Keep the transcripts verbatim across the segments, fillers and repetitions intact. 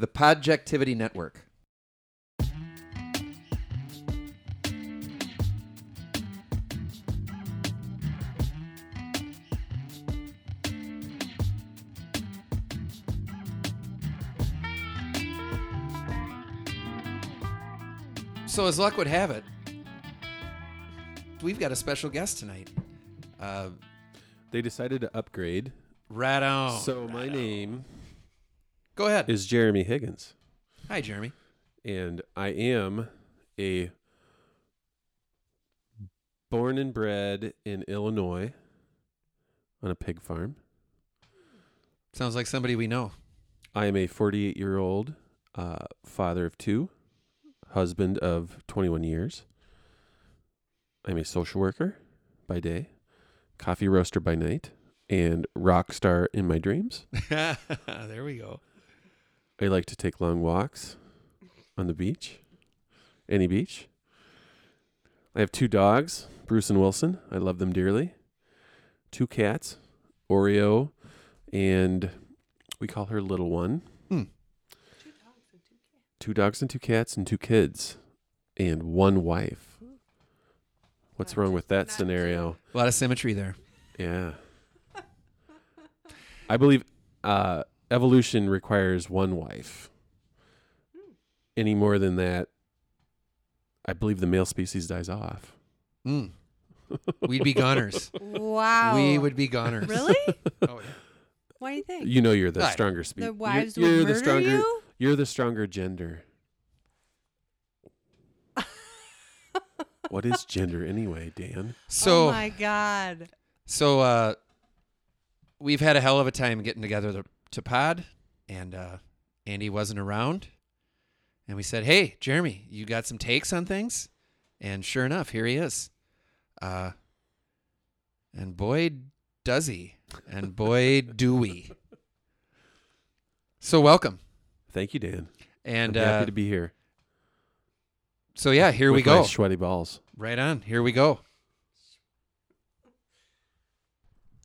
The Podjectivity Network. So as luck would have it, we've got a special guest tonight. Uh, they decided to upgrade. Right on. So right my on. name Go ahead. is Jeremy Higgins. Hi, Jeremy. And I am a born and bred in Illinois on a pig farm. Sounds like somebody we know. I am a forty-eight-year-old uh, father of two. Husband of twenty-one years. I'm a social worker by day, coffee roaster by night, and rock star in my dreams. There we go. I like to take long walks on the beach, any beach. I have two dogs, Bruce and Wilson. I love them dearly. Two cats, Oreo, and we call her Little One. Hmm. Two dogs and two cats and two kids and one wife. What's wrong with that scenario? A lot of symmetry there. Yeah. I believe uh, evolution requires one wife. Mm. Any more than that, I believe the male species dies off. Mm. We'd be goners. Wow. We would be goners. Really? Oh, yeah. Why do you think? You know you're the stronger species. The wives you're, you're would murder stronger, you? You're the stronger gender. What is gender anyway, Dan? So, oh, my God. So uh, we've had a hell of a time getting together to, to pod, and uh, Andy wasn't around. And we said, hey, Jeremy, you got some takes on things? And sure enough, here he is. Uh, and boy, does he. And boy, do we. So welcome. Thank you, Dan. And I'm happy uh, to be here. So yeah, here With we go. My sweaty balls. Right on. Here we go.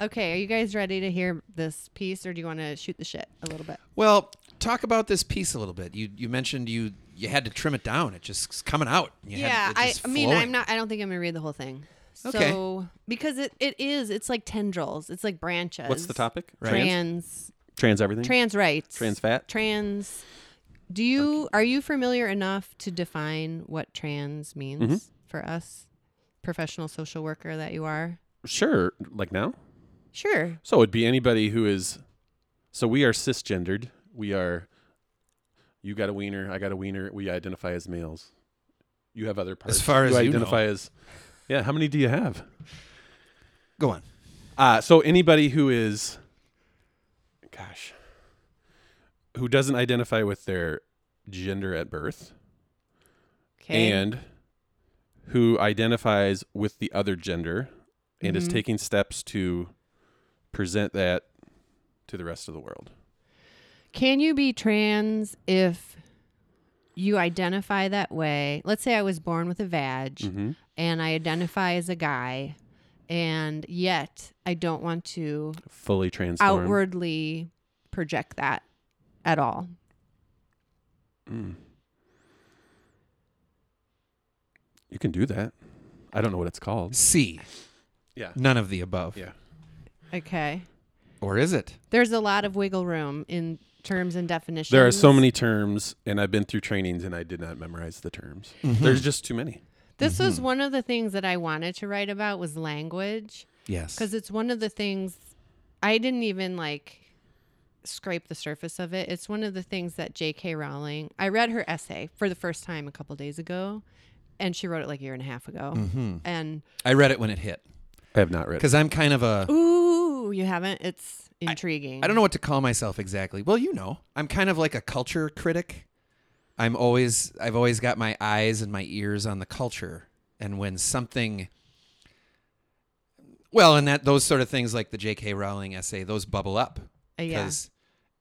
Okay, are you guys ready to hear this piece, or do you want to shoot the shit a little bit? Well, talk about this piece a little bit. You you mentioned you you had to trim it down. It just's coming out. You yeah, had, I, I mean, I'm not. I don't think I'm gonna read the whole thing. Okay. So because it, it is, it's like tendrils. It's like branches. What's the topic? Right. Trans. Trans everything? Trans rights. Trans fat? Trans. Do you, okay. Are you familiar enough to define what trans means mm-hmm. for us, professional social worker that you are? Sure. Like now? Sure. So it would be anybody who is, so we are cisgendered. We are, you got a wiener, I got a wiener. We identify as males. You have other parts. As far as you, you identify know. as, yeah, how many do you have? Go on. Uh, so anybody who is... Gosh, who doesn't identify with their gender at birth, okay. and who identifies with the other gender and mm-hmm. is taking steps to present that to the rest of the world. Can you be trans if you identify that way? Let's say I was born with a vag mm-hmm. and I identify as a guy. And yet, I don't want to fully transform, outwardly project that at all. Mm. You can do that. I don't know what it's called. C. Yeah. None of the above. Yeah. Okay. Or is it? There's a lot of wiggle room in terms and definitions. There are so many terms, and I've been through trainings, and I did not memorize the terms. Mm-hmm. There's just too many. This mm-hmm. was one of the things that I wanted to write about was language. Yes. Because it's one of the things I didn't even like scrape the surface of it. It's one of the things that J K. Rowling, I read her essay for the first time a couple days ago, and she wrote it like a year and a half ago. Mm-hmm. And I read it when it hit. I have not read it. Because I'm kind of a... Ooh, you haven't? It's intriguing. I, I don't know what to call myself exactly. Well, you know, I'm kind of like a culture critic. I'm always, I've always got my eyes and my ears on the culture. And when something, well, and that those sort of things like the J K. Rowling essay, those bubble up. Uh, yeah. Because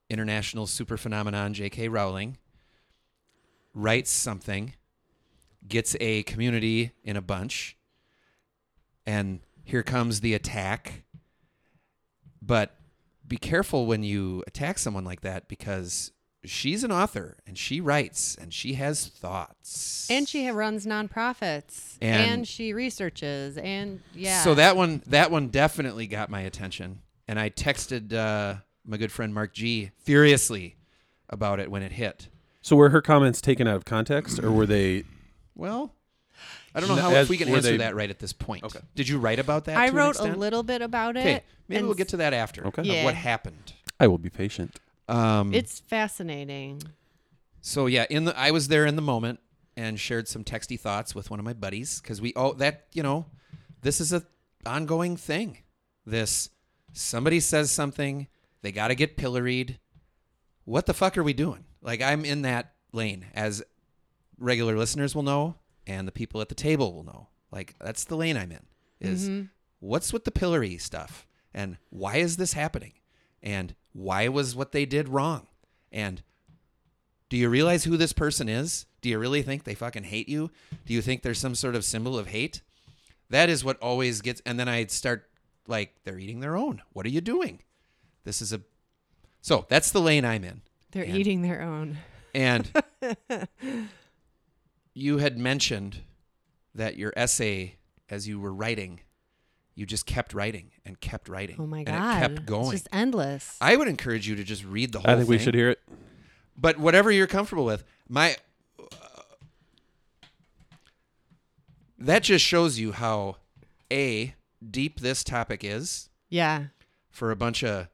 international super phenomenon J K. Rowling writes something, gets a community in a bunch, and here comes the attack. But be careful when you attack someone like that because she's an author, and she writes, and she has thoughts. And she runs nonprofits, and, and she researches, and yeah. So that one, that one definitely got my attention, and I texted uh, my good friend Mark G furiously about it when it hit. So were her comments taken out of context, or were they? Well, I don't know how as, if we can answer they... that right at this point. Okay. Did you write about that? I to wrote an a little bit about it. Okay, maybe we'll get to that after. Okay, yeah. Of what happened? I will be patient. Um, it's fascinating. So yeah, in the I was there in the moment and shared some texty thoughts with one of my buddies because we all that you know, this is a ongoing thing. This somebody says something, they got to get pilloried. What the fuck are we doing? Like I'm in that lane, as regular listeners will know, and the people at the table will know. Like that's the lane I'm in. Is mm-hmm. what's with the pillory stuff, and why is this happening, and why was what they did wrong? And do you realize who this person is? Do you really think they fucking hate you? Do you think there's some sort of symbol of hate? That is what always gets. And then I'd start like, they're eating their own. What are you doing? This is a. So that's the lane I'm in. They're and, eating their own. And you had mentioned that your essay, as you were writing, you just kept writing and kept writing. Oh, my God. And it kept going. It's just endless. I would encourage you to just read the whole thing. I think thing. we should hear it. But whatever you're comfortable with. my uh, That just shows you how, A, deep this topic is. Yeah. For a bunch of...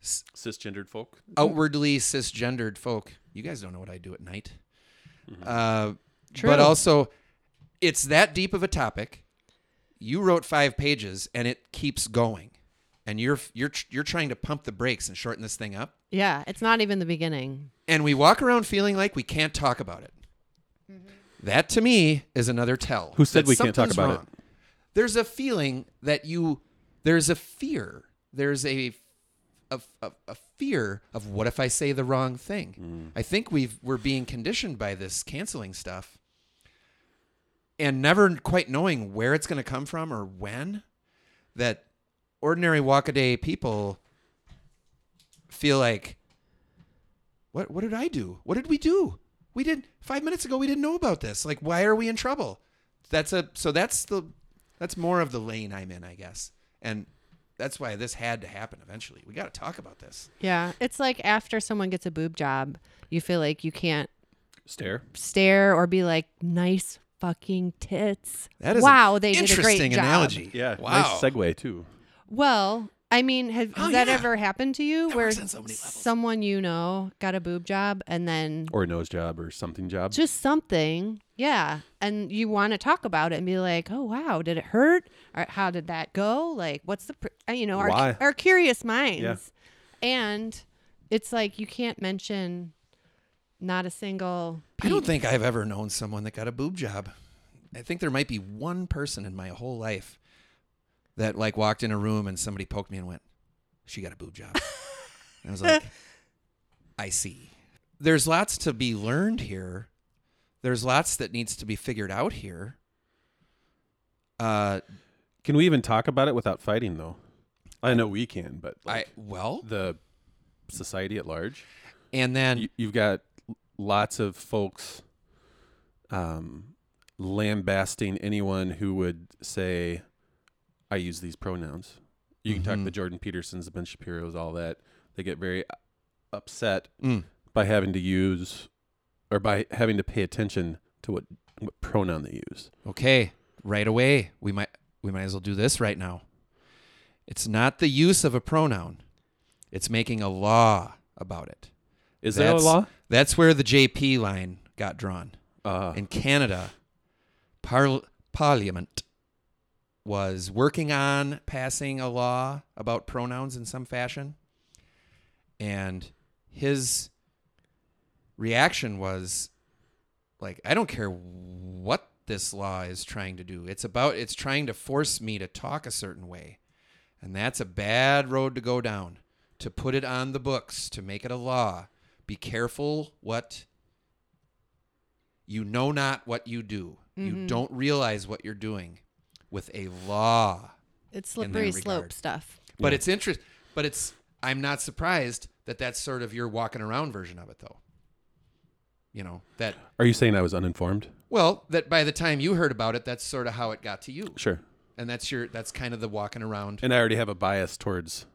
S- cisgendered folk. Outwardly cisgendered folk. You guys don't know what I do at night. Mm-hmm. Uh, True. But also, it's that deep of a topic... You wrote five pages and it keeps going, and you're you're you're trying to pump the brakes and shorten this thing up. Yeah, it's not even the beginning. And we walk around feeling like we can't talk about it. Mm-hmm. That to me is another tell. Who said we can't talk about wrong. it? There's a feeling that you there's a fear. There's a a, a, a fear of what if I say the wrong thing? Mm. I think we've we're being conditioned by this canceling stuff. And never quite knowing where it's going to come from or when, that ordinary walk-a-day people feel like, what What did I do? What did we do? We did five minutes ago. We didn't know about this. Like, why are we in trouble? That's a so that's the that's more of the lane I'm in, I guess. And that's why this had to happen eventually. We got to talk about this. Yeah, it's like after someone gets a boob job, you feel like you can't stare, stare, or be like nice. Fucking tits. That is wow, they did a great job. Analogy. Yeah. Wow. Nice segue too. Well, I mean, have, has oh, that yeah. ever happened to you that where so someone you know got a boob job and then or a nose job or something job? Just something. Yeah. And you want to talk about it and be like, "Oh, wow, did it hurt? Or how did that go? Like, what's the pr-? you know, our, our curious minds." Yeah. And it's like you can't mention Not a single peep. I don't think I've ever known someone that got a boob job. I think there might be one person in my whole life that like walked in a room and somebody poked me and went, she got a boob job. And I was like, I see. There's lots to be learned here. There's lots that needs to be figured out here. Uh, can we even talk about it without fighting though? I know we can, but like I, well, the society at large. And then you, you've got lots of folks um, lambasting anyone who would say, I use these pronouns. You mm-hmm. can talk to Jordan Petersons, the Ben Shapiros, all that. They get very upset mm. by having to use or by having to pay attention to what, what pronoun they use. Okay, right away. We might we might as well do this right now. It's not the use of a pronoun. It's making a law about it. Is that a law? That's where the J P line got drawn. Uh, in Canada, par- Parliament was working on passing a law about pronouns in some fashion. And his reaction was like, I don't care what this law is trying to do. It's about, it's trying to force me to talk a certain way. And that's a bad road to go down, to put it on the books, to make it a law. Be careful what you know, not what you do. Mm-hmm. You don't realize what you're doing with a law. It's slippery slope stuff. But yeah. it's interest. But it's. I'm not surprised that that's sort of your walking around version of it, though. You know, that... Are you saying I was uninformed? Well, that by the time you heard about it, that's sort of how it got to you. Sure. And that's your, that's kind of the walking around. And I already have a bias towards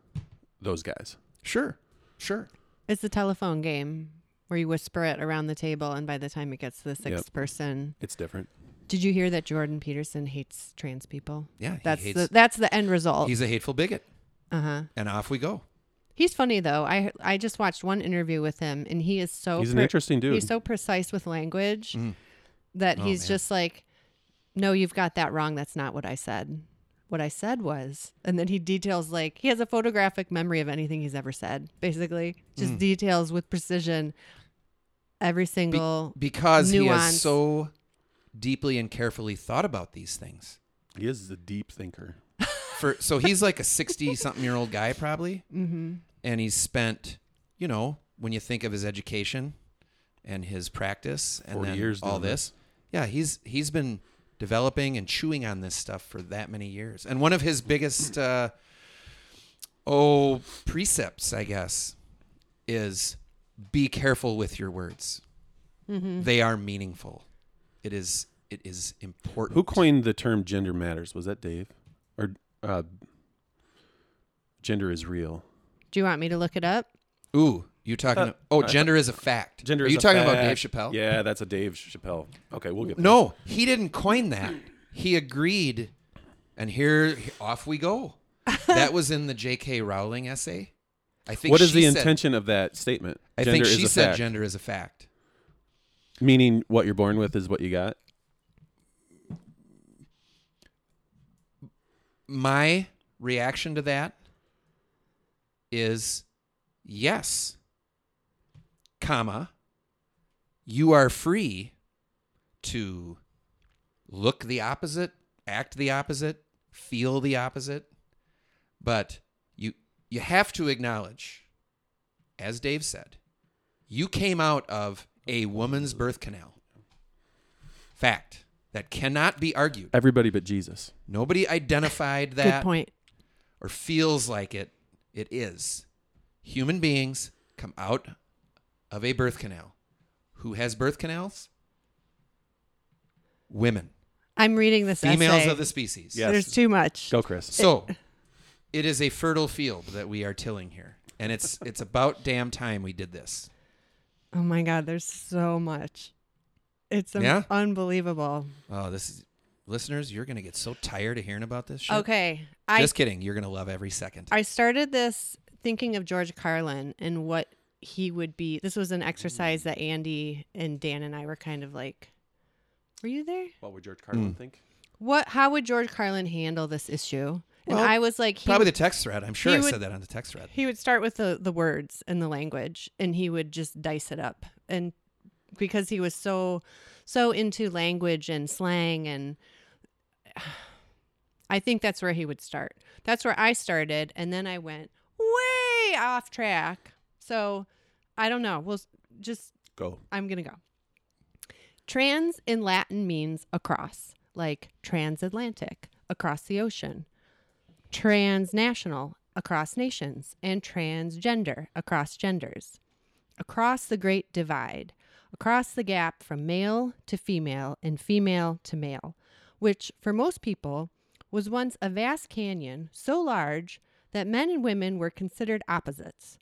those guys. Sure. Sure. It's the telephone game where you whisper it around the table, and by the time it gets to the sixth yep. person... It's different. Did you hear that Jordan Peterson hates trans people? Yeah. That's hates, the that's the end result. He's a hateful bigot. Uh-huh. And off we go. He's funny, though. I I just watched one interview with him, and he is so... He's per- an interesting dude. He's so precise with language mm. that oh, he's man. just like, no, you've got that wrong. That's not what I said. What I said was... And then he details, like, he has a photographic memory of anything he's ever said, basically. Just mm. details with precision every single Be- Because nuance. He has so deeply and carefully thought about these things. He is a deep thinker. For, so he's like a sixty-something-year-old guy, probably, mm-hmm. and he's spent, you know, when you think of his education and his practice and then years all this, it. yeah, he's he's been developing and chewing on this stuff for that many years. And one of his biggest, uh, oh, precepts, I guess, is be careful with your words. Mm-hmm. They are meaningful. It is it is important. Who coined the term gender matters? Was that Dave? Or... Uh, gender is real. Do you want me to look it up? Ooh, you talking? Uh, to, oh, gender is a fact. Gender. Are you is talking a fact. about Dave Chappelle? Yeah, that's a Dave Chappelle. Okay, we'll get. No, that. He didn't coin that. He agreed, and here off we go. That was in the J K. Rowling essay. I think. What is the said, intention of that statement? I gender think she is said fact. Gender is a fact. Meaning, what you're born with is what you got. My reaction to that is, yes, comma, you are free to look the opposite, act the opposite, feel the opposite, but you you have to acknowledge, as Dave said, you came out of a woman's birth canal. Fact. That cannot be argued. Everybody but Jesus. Nobody identified that. Good point. Or feels like it. It is. Human beings come out of a birth canal. Who has birth canals? Women. I'm reading this essay. Females of the species. Yes. There's too much. Go, Chris. So, it is a fertile field that we are tilling here. And it's it's about damn time we did this. Oh, my God. There's so much. It's un- yeah? unbelievable. Oh, this is, listeners, you're going to get so tired of hearing about this shit. Okay. I, Just kidding. You're going to love every second. I started this thinking of George Carlin and what he would be. This was an exercise mm. that Andy and Dan and I were kind of like, were you there? What would George Carlin mm. think? What? How would George Carlin handle this issue? And well, I was like... He, probably the text thread. I'm sure I would, said that on the text thread. He would start with the, the words and the language, and he would just dice it up and... Because he was so, so into language and slang, and I think that's where he would start. That's where I started, and then I went way off track. So I don't know. We'll just go. I'm gonna go. Trans in Latin means across, like transatlantic, across the ocean, transnational, across nations, and transgender, across genders, across the Great Divide. Across the gap from male to female and female to male, which for most people was once a vast canyon so large that men and women were considered opposites.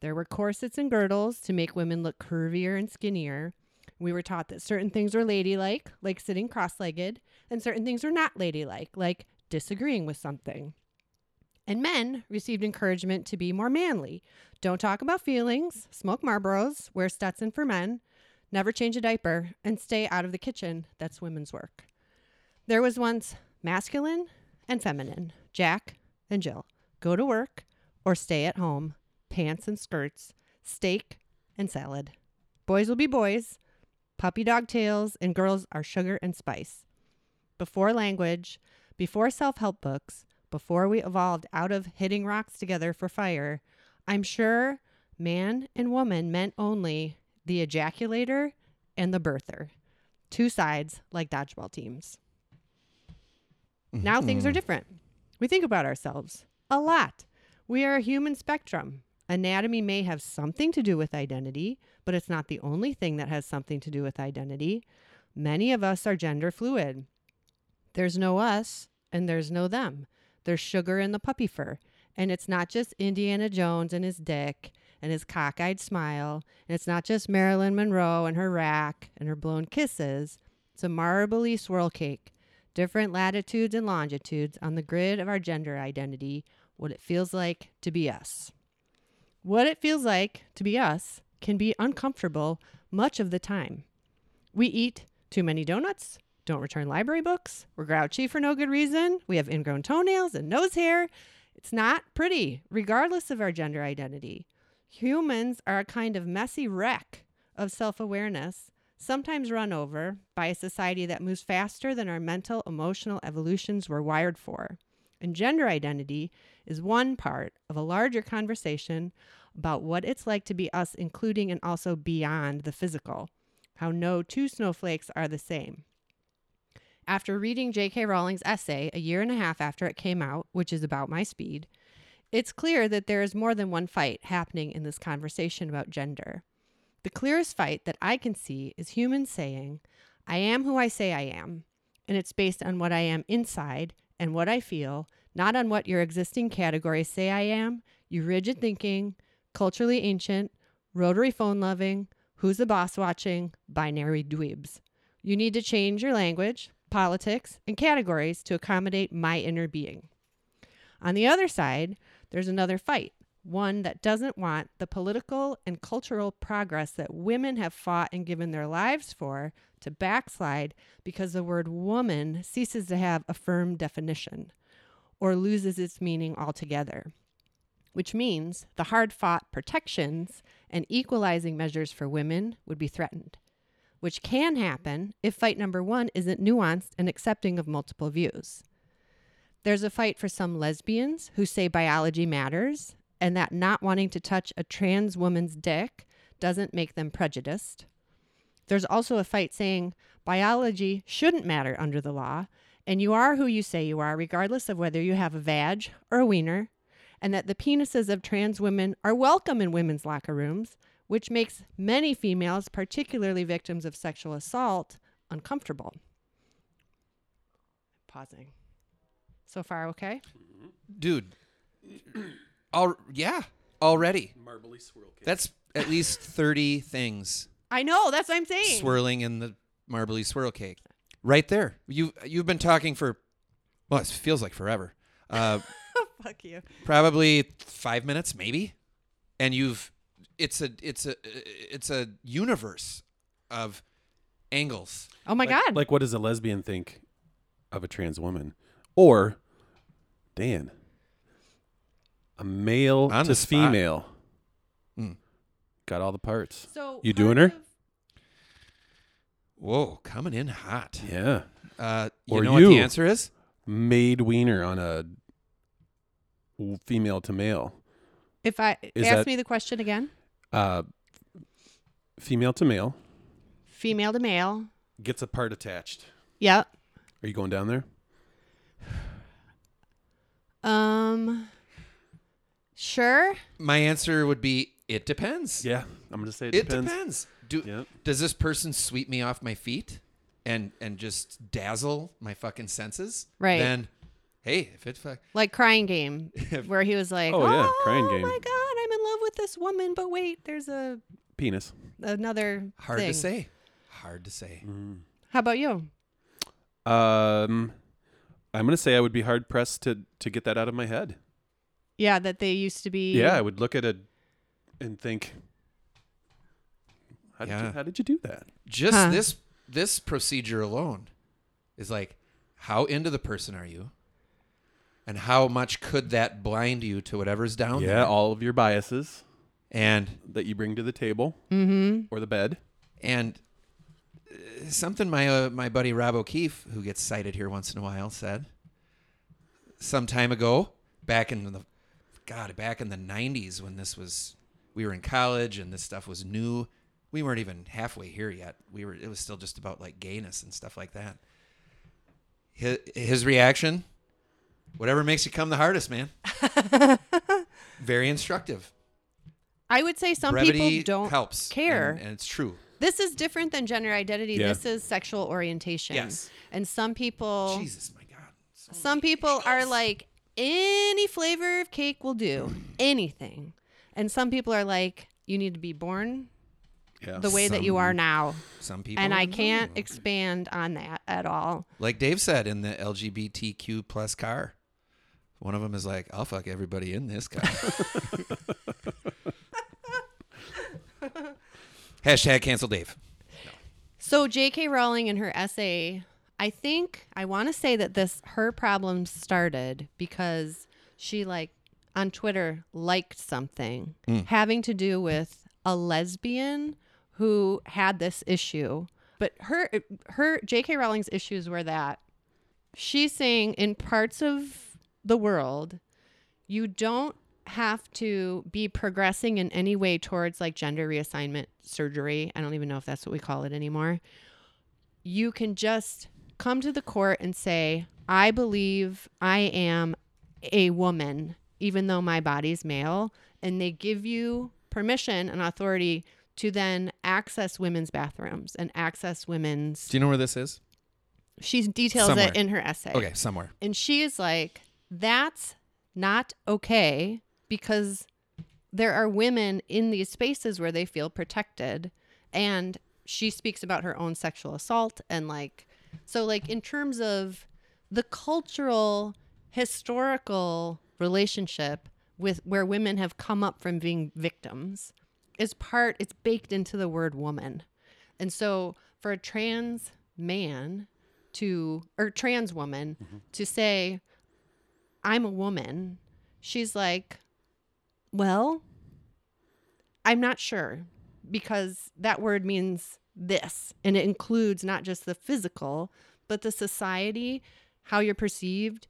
There were corsets and girdles to make women look curvier and skinnier. We were taught that certain things were ladylike, like sitting cross-legged, and certain things were not ladylike, like disagreeing with something. And men received encouragement to be more manly. Don't talk about feelings, smoke Marlboros, wear Stetson for men, never change a diaper, and stay out of the kitchen. That's women's work. There was once masculine and feminine, Jack and Jill. Go to work or stay at home, pants and skirts, steak and salad. Boys will be boys, puppy dog tails, and girls are sugar and spice. Before language, before self-help books, before we evolved out of hitting rocks together for fire, I'm sure man and woman meant only... the ejaculator and the birther. Two sides like dodgeball teams. Mm-hmm. Now things are different. We think about ourselves a lot. We are a human spectrum. Anatomy may have something to do with identity, but it's not the only thing that has something to do with identity. Many of us are gender fluid. There's no us and there's no them. There's sugar in the puppy fur. And it's not just Indiana Jones and his dick and his cockeyed smile. And it's not just Marilyn Monroe and her rack and her blown kisses. It's a marbly swirl cake. Different latitudes and longitudes on the grid of our gender identity. What it feels like to be us. What it feels like to be us can be uncomfortable much of the time. We eat too many donuts, don't return library books, we're grouchy for no good reason, we have ingrown toenails and nose hair. It's not pretty, regardless of our gender identity. Humans are a kind of messy wreck of self-awareness, sometimes run over by a society that moves faster than our mental, emotional evolutions were wired for. And gender identity is one part of a larger conversation about what it's like to be us, including and also beyond the physical, how no two snowflakes are the same. After reading J K. Rowling's essay a year and a half after it came out, which is about my speed, it's clear that there is more than one fight happening in this conversation about gender. The clearest fight that I can see is humans saying, I am who I say I am, and it's based on what I am inside and what I feel, not on what your existing categories say I am, you rigid thinking, culturally ancient, rotary phone loving, who's the boss watching, binary dweebs. You need to change your language, politics, and categories to accommodate my inner being. On the other side, there's another fight, one that doesn't want the political and cultural progress that women have fought and given their lives for to backslide because the word woman ceases to have a firm definition or loses its meaning altogether, which means the hard-fought protections and equalizing measures for women would be threatened, which can happen if fight number one isn't nuanced and accepting of multiple views. There's a fight for some lesbians who say biology matters and that not wanting to touch a trans woman's dick doesn't make them prejudiced. There's also a fight saying biology shouldn't matter under the law, and you are who you say you are regardless of whether you have a vag or a wiener, and that the penises of trans women are welcome in women's locker rooms, which makes many females, particularly victims of sexual assault, uncomfortable. Pausing. So far, okay? Dude. All, yeah, already. Marbly swirl cake. That's at least thirty things. I know, that's what I'm saying. Swirling in the marbly swirl cake. Right there. You, you've been talking for, well, it feels like forever. Uh, Fuck you. Probably five minutes, maybe. And you've, it's a, it's a, it's a universe of angles. Oh my like, God. Like, what does a lesbian think of a trans woman? Or, Dan, a male on to female. Mm. Got all the parts. So you doing her? Of- Whoa, coming in hot. Yeah. Uh, you or know you what the answer is? Made wiener on a female to male. If I is ask that, me the question again. Uh, female to male. Female to male. Gets a part attached. Yep. Are you going down there? Um. Sure. My answer would be it depends. Yeah, I'm gonna say it, it depends. It depends. Do yep. does this person sweep me off my feet and and just dazzle my fucking senses? Right. Then. Hey, if it fuck like Crying Game, where he was like, "Oh, oh yeah, Crying Game. Oh my God, I'm in love with this woman, but wait, there's a penis." Another hard thing. to say, hard to say. Mm. How about you? Um, I'm gonna say I would be hard pressed to to get that out of my head. Yeah, that they used to be. Yeah, I would look at it and think, "How yeah. did you, how did you do that?" Just huh. this this procedure alone is like, how into the person are you? And how much could that blind you to whatever's down yeah, there? Yeah, all of your biases. And that you bring to the table mm-hmm. or the bed. And uh, something my uh, my buddy Rob O'Keefe, who gets cited here once in a while, said some time ago, back in the God, back in the nineties when this was we were in college and this stuff was new. We weren't even halfway here yet. We were it was still just about like gayness and stuff like that. His, his reaction Whatever makes you come the hardest, man. Very instructive. I would say some Brevity people don't helps, care. And, and it's true. This is different than gender identity. Yeah. This is sexual orientation. Yes. And some people... Jesus, my God. So some people goodness. are like, any flavor of cake will do. Anything. And some people are like, you need to be born yeah. the way some, that you are now. Some people... And I can't okay. expand on that at all. Like Dave said in the L G B T Q plus car, one of them is like, I'll fuck everybody in this car. Hashtag cancel Dave. No. So J K. Rowling in her essay, I think, I want to say that this, her problem started because she, like, on Twitter, liked something mm. having to do with a lesbian who had this issue. But her, her J K. Rowling's issues were that she's saying in parts of the world, you don't have to be progressing in any way towards like gender reassignment surgery. I don't even know if that's what we call it anymore. You can just come to the court and say, I believe I am a woman, even though my body's male. And they give you permission and authority to then access women's bathrooms and access women's. Do you know where this is? She details somewhere. It in her essay. Okay, somewhere. And she is like, that's not okay. Because there are women in these spaces where they feel protected. And she speaks about her own sexual assault. And like, so like in terms of the cultural, historical relationship with where women have come up from being victims is part, it's baked into the word woman. And so for a trans man to, or trans woman mm-hmm. to say, I'm a woman, she's like, well, I'm not sure, because that word means this, and it includes not just the physical, but the society, how you're perceived,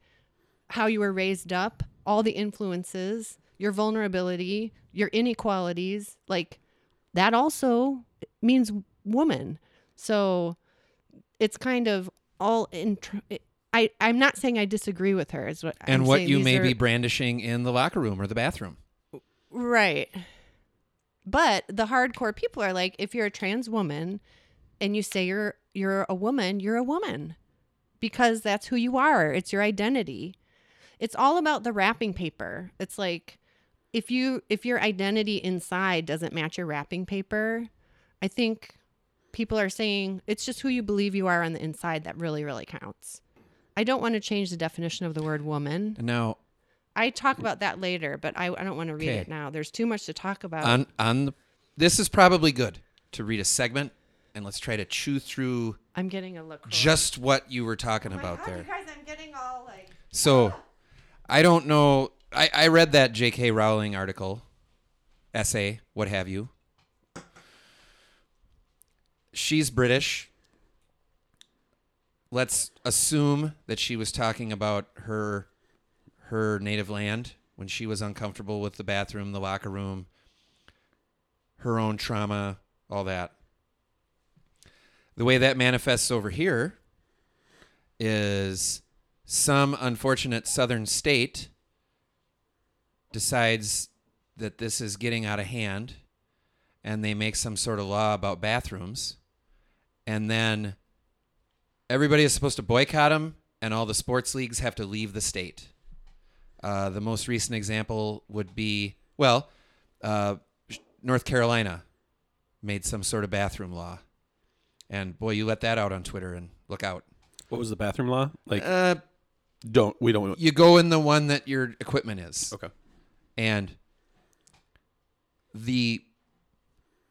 how you were raised up, all the influences, your vulnerability, your inequalities, like that also means woman. So it's kind of all in. Tr- I, I'm not saying I disagree with her. Is what and I'm what saying. You These may are, be brandishing in the locker room or the bathroom. Right. But the hardcore people are like, if you're a trans woman and you say you're you're a woman, you're a woman, because that's who you are. It's your identity. It's all about the wrapping paper. It's like if you if your identity inside doesn't match your wrapping paper, I think people are saying it's just who you believe you are on the inside that really, really counts. I don't want to change the definition of the word woman. No. I talk about that later, but I, I don't want to read okay. it now. There's too much to talk about. On, on the, this is probably good to read a segment, and let's try to chew through. I'm getting a look. Just what you were talking oh about God, there. You guys, I'm getting all like. So, I don't know. I, I read that J K. Rowling article, essay, what have you. She's British. Let's assume that she was talking about her. her native land, when she was uncomfortable with the bathroom, the locker room, her own trauma, all that. The way that manifests over here is some unfortunate southern state decides that this is getting out of hand, and they make some sort of law about bathrooms, and then everybody is supposed to boycott them, and all the sports leagues have to leave the state. Uh, the most recent example would be, well, uh, North Carolina made some sort of bathroom law. And boy, you let that out on Twitter and look out. What was the bathroom law? Like, uh, don't, we don't. You go in the one that your equipment is. Okay. And the,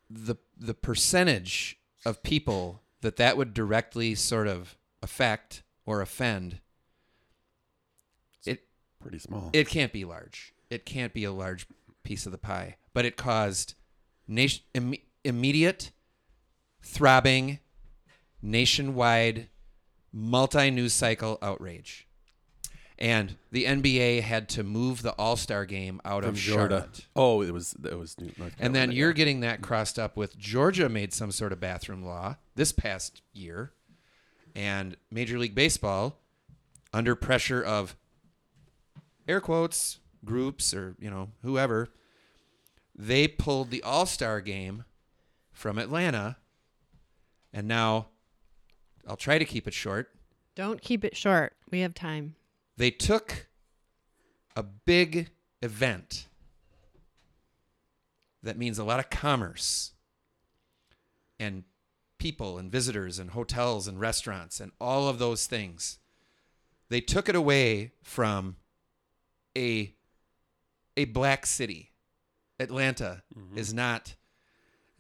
the, the percentage of people that that would directly sort of affect or offend, pretty small. It can't be large. It can't be a large piece of the pie. But it caused nation, Im- immediate, throbbing, nationwide, multi-news cycle outrage. And the N B A had to move the All-Star game out From of Georgia. Charlotte. Oh, it was it was North Carolina. And then you're getting that crossed up with Georgia made some sort of bathroom law this past year. And Major League Baseball, under pressure of air quotes, groups, or, you know, whoever, They pulled the All-Star Game from Atlanta, and now I'll try to keep it short. Don't keep it short. We have time. They took a big event that means a lot of commerce and people and visitors and hotels and restaurants and all of those things. They took it away from a a black city. Atlanta mm-hmm. is not,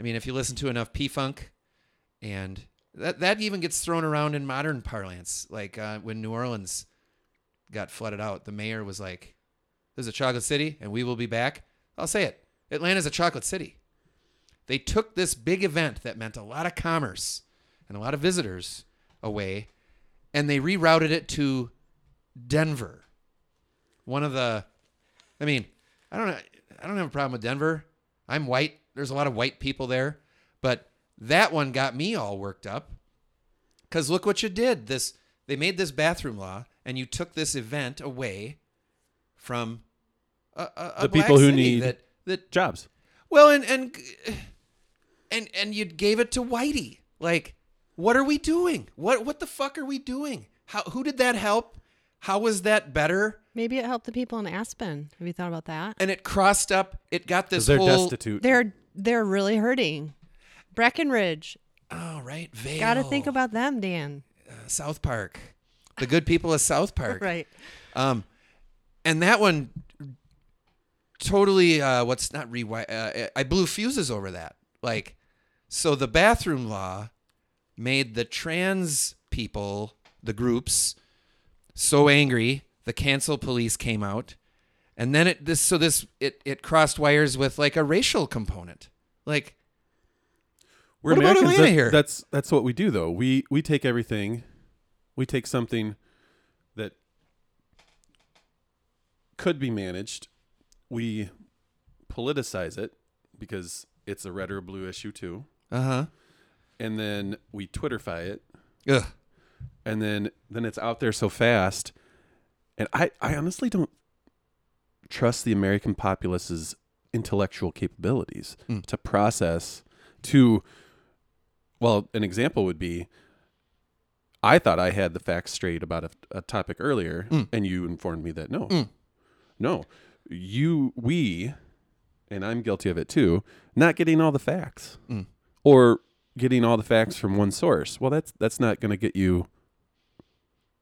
I mean, if you listen to enough P-Funk, and that that even gets thrown around in modern parlance. Like uh, when New Orleans got flooded out, the mayor was like, "This is a chocolate city and we will be back." I'll say it. Atlanta's a chocolate city. They took this big event that meant a lot of commerce and a lot of visitors away, and they rerouted it to Denver. One of the, I mean, I don't know. I don't have a problem with Denver. I'm white. There's a lot of white people there. But that one got me all worked up because look what you did. This They made this bathroom law, and you took this event away from a, a, a the people who need that, that, jobs. Well, and, and and and you gave it to Whitey. Like, what are we doing? What what the fuck are we doing? How who did that help? How was that better? Maybe it helped the people in Aspen. Have you thought about that? And it crossed up. It got this they're whole. They're destitute. They're they're really hurting. Breckenridge. Oh right, Vail. Got to think about them, Dan. Uh, South Park, the good people of South Park. Right. Um, and that one, totally. Uh, what's not rewind? Uh, I blew fuses over that. Like, so the bathroom law made the trans people, the groups, so angry, the cancel police came out, and then it this so this it it crossed wires with like a racial component. Like, we're what Americans, about Atlanta that, here? That's that's what we do though. We we take everything, we take something that could be managed, we politicize it because it's a red or blue issue too. Uh huh. And then we Twitterify it. Ugh. And then, then it's out there so fast. And I, I honestly don't trust the American populace's intellectual capabilities mm. to process to, well, an example would be, I thought I had the facts straight about a, a topic earlier, mm. and you informed me that no, mm. no, you, we, and I'm guilty of it too, not getting all the facts mm. or getting all the facts from one source. Well, that's, that's not going to get you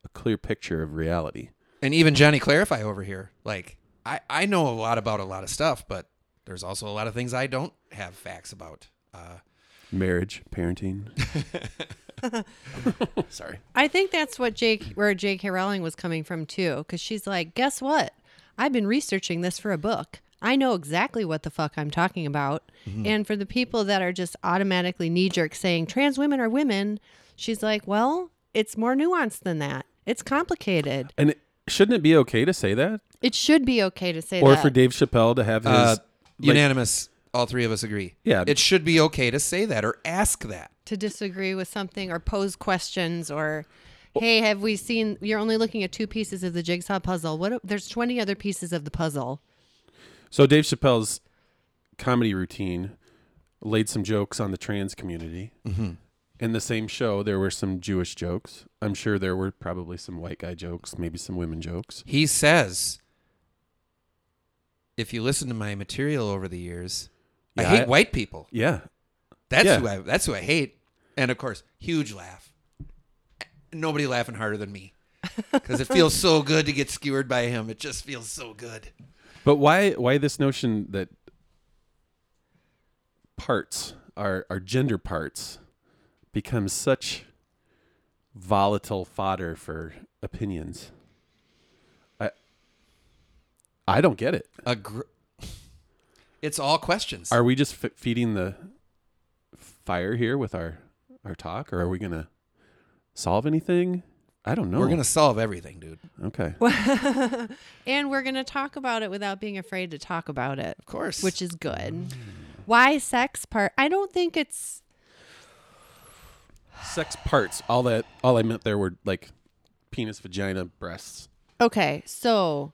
a clear picture of reality. And even Johnny Clarify over here, like I, I know a lot about a lot of stuff, but there's also a lot of things I don't have facts about. Uh, Marriage, parenting. Sorry. I think that's what Jake, where J K. Rowling was coming from too, because she's like, guess what? I've been researching this for a book. I know exactly what the fuck I'm talking about. Mm-hmm. And for the people that are just automatically knee-jerk saying trans women are women, she's like, well, it's more nuanced than that. It's complicated. And it, shouldn't it be okay to say that? It should be okay to say or that. Or for Dave Chappelle to have his... Uh, like, unanimous. All three of us agree. Yeah. It should be okay to say that or ask that. To disagree with something or pose questions or... Hey, have we seen... You're only looking at two pieces of the jigsaw puzzle. What? There's twenty other pieces of the puzzle. So Dave Chappelle's comedy routine laid some jokes on the trans community. Mm-hmm. In the same show, there were some Jewish jokes. I'm sure there were probably some white guy jokes, maybe some women jokes. He says, if you listen to my material over the years, yeah, I hate I, white people. Yeah. That's, yeah. Who I, that's who I hate. And, of course, huge laugh. Nobody laughing harder than me because it feels so good to get skewered by him. It just feels so good. But why why this notion that parts, our, our gender parts, becomes such volatile fodder for opinions? I I don't get it. Agre- it's all questions. Are we just f- feeding the fire here with our, our talk, or are we going to solve anything? I don't know. We're going to solve everything, dude. Okay. And we're going to talk about it without being afraid to talk about it. Of course. Which is good. Why sex part? I don't think it's... Sex parts. All that. All I meant there were like penis, vagina, breasts. Okay. So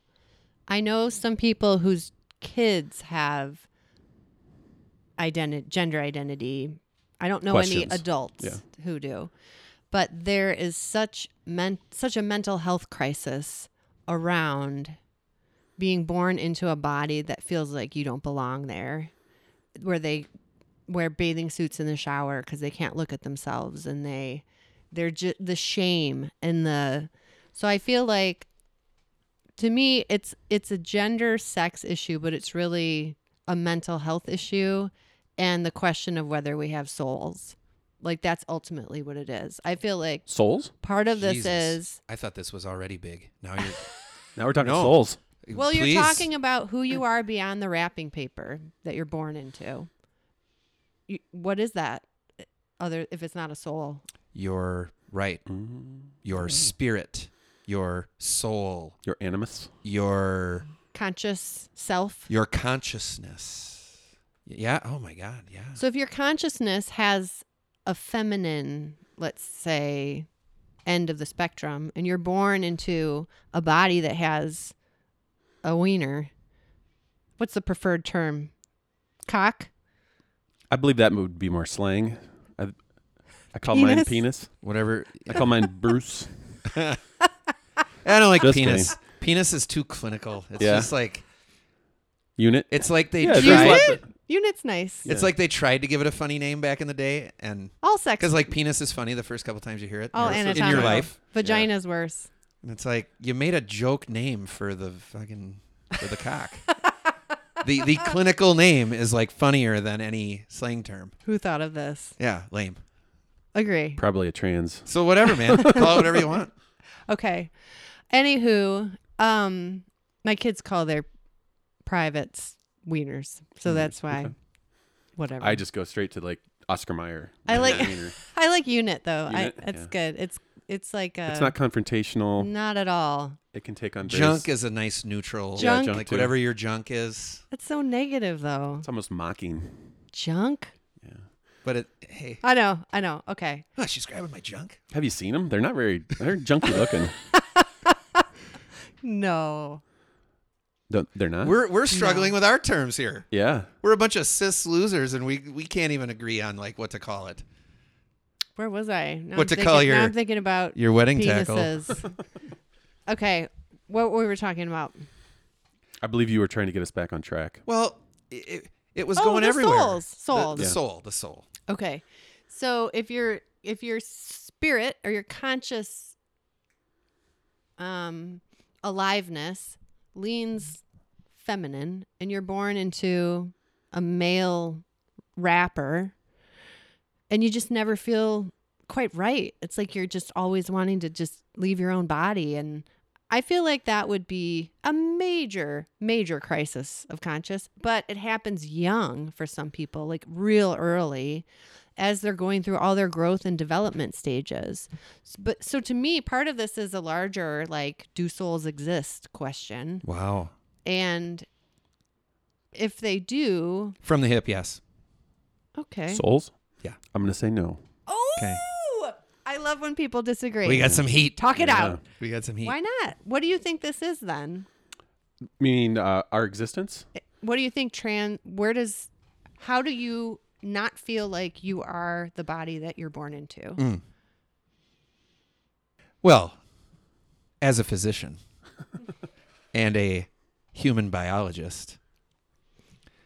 I know some people whose kids have identi- gender identity. I don't know Questions. any adults yeah. who do. But there is such men- such a mental health crisis around being born into a body that feels like you don't belong there, where they wear bathing suits in the shower because they can't look at themselves, and they they're ju- the shame and the so I feel like, to me, it's it's a gender sex issue, but it's really a mental health issue and the question of whether we have souls. Like, that's ultimately what it is. I feel like souls. Part of Jesus. this is. I thought this was already big. Now you're. now we're talking no. souls. Well, Please. you're talking about who you are beyond the wrapping paper that you're born into. You, what is that? Other, if it's not a soul. Your right. Mm-hmm. Your mm-hmm. spirit. Your soul. Your animus. Your conscious self. Your consciousness. Yeah. Oh my God. Yeah. So if your consciousness has a feminine, let's say, end of the spectrum, and you're born into a body that has a wiener, what's the preferred term? Cock? I believe that would be more slang. I, I call penis? mine penis. Whatever. I call mine Bruce. I don't like just penis. Kidding. Penis is too clinical. It's yeah. just like unit. It's like they yeah, tried. Unit? Unit's nice. It's yeah. like they tried to give it a funny name back in the day, and all sex because like penis is funny the first couple times you hear it. Oh, in your life, vagina's yeah. worse. And it's like you made a joke name for the fucking for the cock. The the clinical name is like funnier than any slang term. Who thought of this? Yeah, lame. Agree. Probably a trans. So whatever, man. Call it whatever you want. Okay. Anywho, um, my kids call their privates wieners, so that's why, okay. whatever. I just go straight to like Oscar Mayer. I like, I like unit though. Unit? I, it's yeah. good. It's it's like a, it's not confrontational. Not at all. It can take on junk base. Is a nice neutral. Junk, yeah, junk like too. Whatever your junk is. It's so negative though. It's almost mocking. Junk. Yeah, but it. Hey. I know. I know. Okay. Oh, she's grabbing my junk. Have you seen them? They're not very. They're junky looking. No. Don't, they're not? We're we're struggling no. with our terms here. Yeah. We're a bunch of cis losers, and we, we can't even agree on like what to call it. Where was I? Now what I'm to thinking, call your... Now I'm thinking about your wedding penises. Tackle. Okay. What we were talking about. I believe you were trying to get us back on track. Well, it, it was oh, going the everywhere. Souls. Souls. The, the yeah. soul. The soul. Okay. So if your if your spirit or your conscious... um. aliveness leans feminine and you're born into a male rapper and you just never feel quite right. It's like you're just always wanting to just leave your own body. And I feel like that would be a major, major crisis of conscience, but it happens young for some people, like real early as they're going through all their growth and development stages. But so to me, part of this is a larger, like, do souls exist question. Wow. And if they do. From the hip, yes. Okay. Souls? Yeah. I'm going to say no. Oh, okay. I love when people disagree. We got some heat. Talk it yeah. out. We got some heat. Why not? What do you think this is then? Meaning uh, our existence? What do you think trans, where does, how do you not feel like you are the body that you're born into? Mm. Well, as a physician and a human biologist.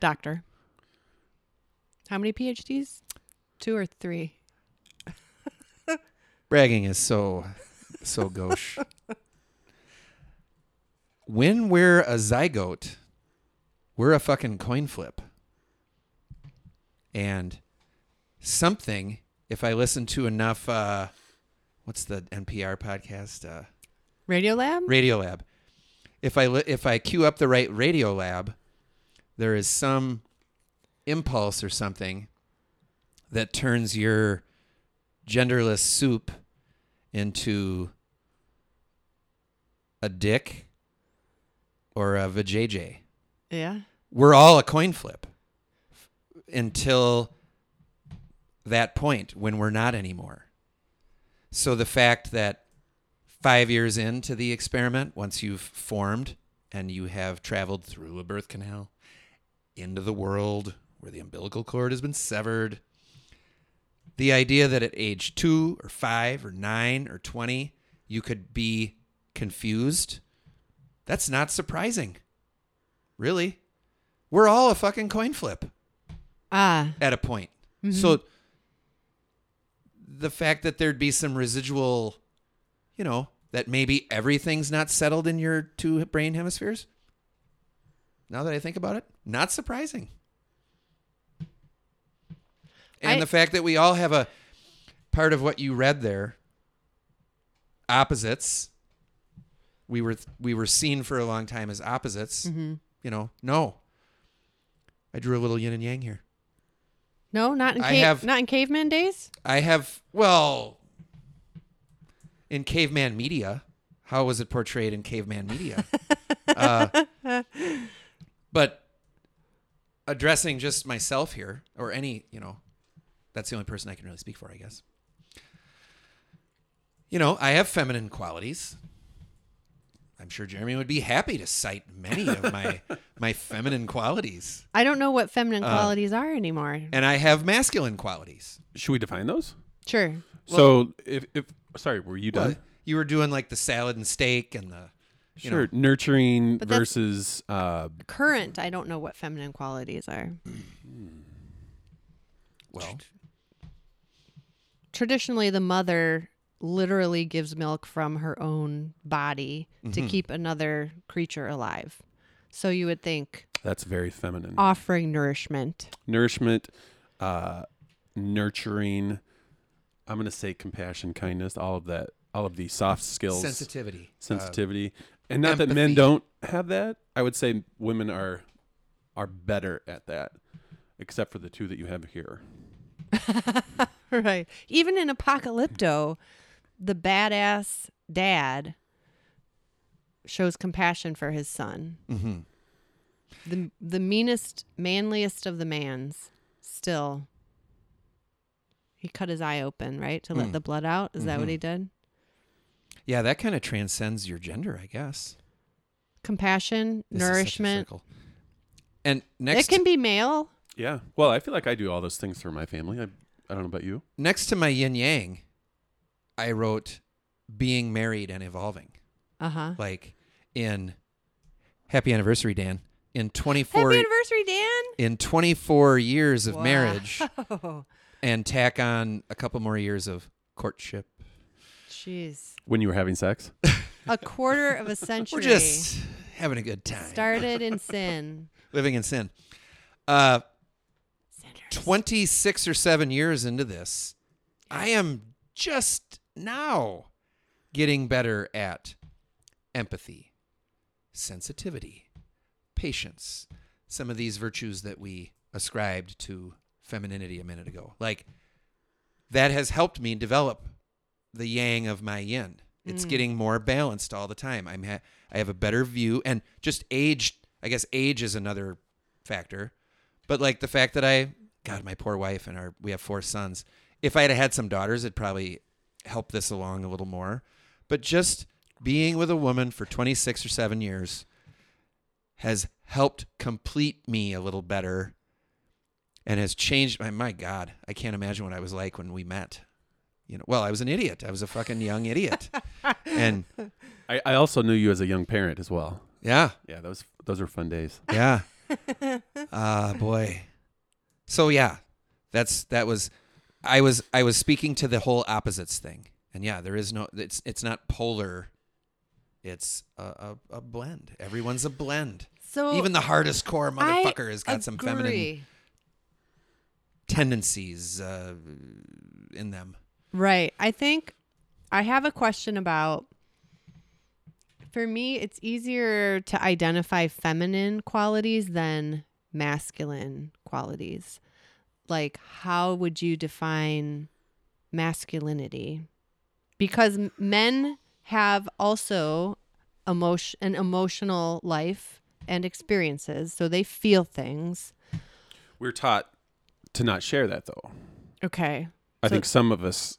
Doctor. How many P H Ds? Two or three? Bragging is so, so gauche. When we're a zygote, we're a fucking coin flip. And something, if I listen to enough, uh, what's the N P R podcast? Uh, Radiolab? Radiolab. If I li- if I queue up the right Radiolab, there is some impulse or something that turns your genderless soup into a dick or a vajayjay. Yeah. We're all a coin flip. Until that point when we're not anymore. So the fact that five years into the experiment, once you've formed and you have traveled through a birth canal into the world where the umbilical cord has been severed. The idea that at age two or five or nine or twenty, you could be confused, that's not surprising. Really. We're all a fucking coin flip ah. at a point. Mm-hmm. So the fact that there'd be some residual, you know, that maybe everything's not settled in your two brain hemispheres, now that I think about it, not surprising. And I, the fact that we all have a part of what you read there, opposites. We were we were seen for a long time as opposites. Mm-hmm. You know, no. I drew a little yin and yang here. No, not in cave, have, not in caveman days? I have, well, in caveman media. How was it portrayed in caveman media? uh, but addressing just myself here, or any, you know, that's the only person I can really speak for, I guess. You know, I have feminine qualities. I'm sure Jeremy would be happy to cite many of my my feminine qualities. I don't know what feminine uh, qualities are anymore. And I have masculine qualities. Should we define those? Sure. So well, if, if sorry, were you done? Well, you were doing like the salad and steak and the you sure know. nurturing but versus uh, current. I don't know what feminine qualities are. Well, traditionally, the mother literally gives milk from her own body mm-hmm. to keep another creature alive. So you would think that's very feminine. Offering nourishment, nourishment, uh, nurturing. I'm going to say compassion, kindness, all of that, all of the soft skills, sensitivity, sensitivity, uh, and not empathy. That men don't have that. I would say women are are better at that, except for the two that you have here. Right. Even in Apocalypto, the badass dad shows compassion for his son. Mm-hmm. The the meanest, manliest of the mans, still, he cut his eye open, right? To mm. let the blood out. Is mm-hmm. that what he did? Yeah, that kind of transcends your gender, I guess. Compassion, this nourishment. And next, it can be male. Yeah. Well, I feel like I do all those things for my family. I I don't know about you. Next to my yin yang, I wrote being married and evolving. Uh-huh. Like in happy anniversary, Dan. In twenty-four Happy anniversary, Dan. In twenty-four years of wow. marriage and tack on a couple more years of courtship. Jeez. When you were having sex? A quarter of a century. We're just having a good time. Started in sin. Living in sin. Uh twenty-six or seven years into this, I am just now getting better at empathy, sensitivity, patience, some of these virtues that we ascribed to femininity a minute ago. Like, that has helped me develop the yang of my yin. It's mm. getting more balanced all the time. I'm ha- I have a better view, and just age, I guess age is another factor, but like the fact that I... God, my poor wife and our, we have four sons. If I had had some daughters, it'd probably help this along a little more. But just being with a woman for twenty-six or seven years has helped complete me a little better and has changed my, my God, I can't imagine what I was like when we met. You know, well, I was an idiot. I was a fucking young idiot. And I, I also knew you as a young parent as well. Yeah. Yeah. Those, those were fun days. Yeah. Ah, uh, boy. So yeah, that's that was, I was I was speaking to the whole opposites thing, and yeah, there is no it's it's not polar, it's a a, a blend. Everyone's a blend. So even the hardest core motherfucker I has got agree. some feminine tendencies uh, in them. Right. I think I have a question about. For me, it's easier to identify feminine qualities than masculine qualities. Like, how would you define masculinity? Because men have also emotion an emotional life and experiences, so they feel things. We're taught to not share that, though. Okay. I so think some of us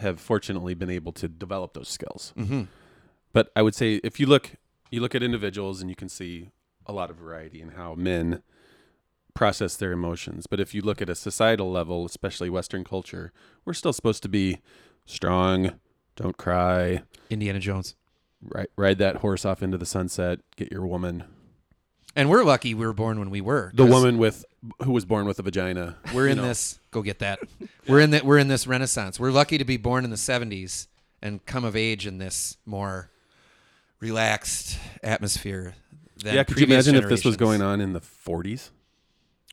have fortunately been able to develop those skills. Mm-hmm. But I would say if you look you look at individuals, and you can see a lot of variety in how men process their emotions. But if you look at a societal level, especially Western culture, we're still supposed to be strong, don't cry. Indiana Jones. Right, ride that horse off into the sunset, get your woman. And we're lucky we were born when we were. The woman with who was born with a vagina. We're in know. this, go get that. We're in that. We're in this renaissance. We're lucky to be born in the seventies and come of age in this more relaxed atmosphere than yeah, could you imagine if this was going on in the forties?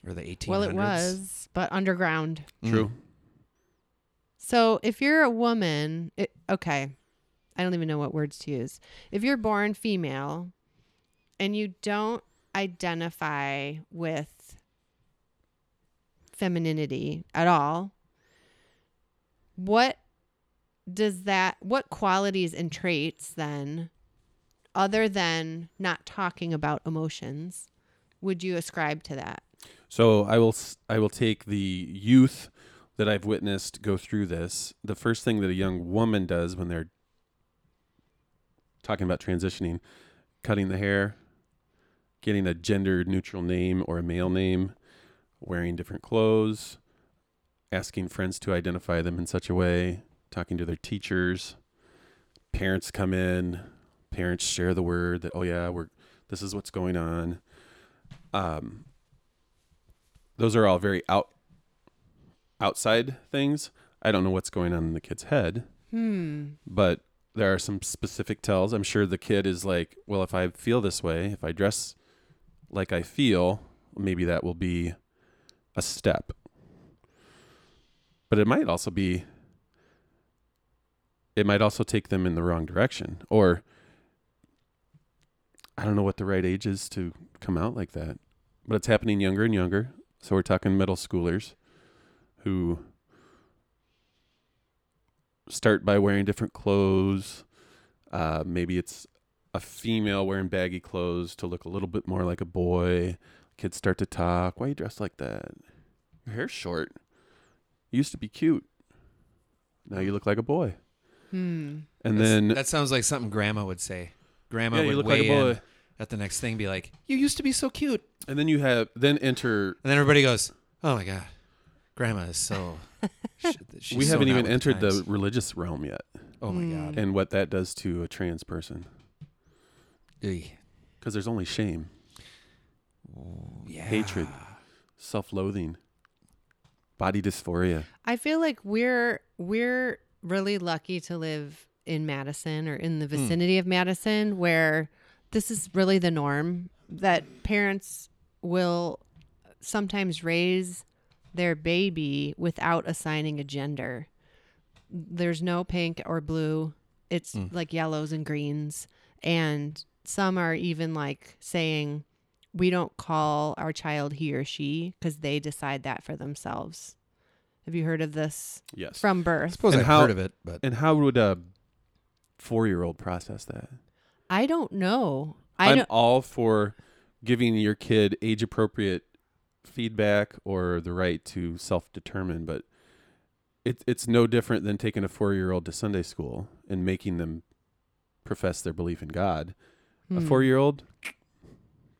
Or the eighteen hundreds? Well, it was, but underground. True. Mm. So if you're a woman, it, okay, I don't even know what words to use. If you're born female and you don't identify with femininity at all, what does that, what qualities and traits then, other than not talking about emotions, would you ascribe to that? So I will, I will take the youth that I've witnessed go through this. The first thing that a young woman does when they're talking about transitioning, cutting the hair, getting a gender neutral name or a male name, wearing different clothes, asking friends to identify them in such a way, talking to their teachers, parents come in, parents share the word that, oh yeah, we're, this is what's going on. Um, those are all very out outside things. I don't know what's going on in the kid's head, hmm. but there are some specific tells. I'm sure the kid is like, well, if I feel this way, if I dress like I feel, maybe that will be a step. But it might also be, it might also take them in the wrong direction. Or I don't know what the right age is to come out like that. But it's happening younger and younger. So we're talking middle schoolers who start by wearing different clothes. Uh, maybe it's a female wearing baggy clothes to look a little bit more like a boy. Kids start to talk. Why are you dressed like that? Your hair's short. You used to be cute. Now you look like a boy. Hmm. And That's, then that sounds like something Grandma would say. Grandma yeah, would you look weigh like a boy. In at the next thing, be like, "You used to be so cute." And then you have then enter. And then everybody goes, "Oh my God, Grandma is so." she, she's we so haven't even entered the, the religious realm yet. Oh my mm. God! And what that does to a trans person. Because there's only shame, oh, yeah. hatred, self-loathing, body dysphoria. I feel like we're we're really lucky to live in Madison or in the vicinity mm. of Madison, where this is really the norm, that parents will sometimes raise their baby without assigning a gender. There's no pink or blue. It's mm. like yellows and greens. And some are even like saying, we don't call our child he or she because they decide that for themselves. Have you heard of this? Yes. From birth. I suppose I've heard of it. But. And how would a four-year-old process that? I don't know. I I'm don't... all for giving your kid age-appropriate feedback or the right to self-determine, but it, it's no different than taking a four-year-old to Sunday school and making them profess their belief in God. Hmm. A four-year-old,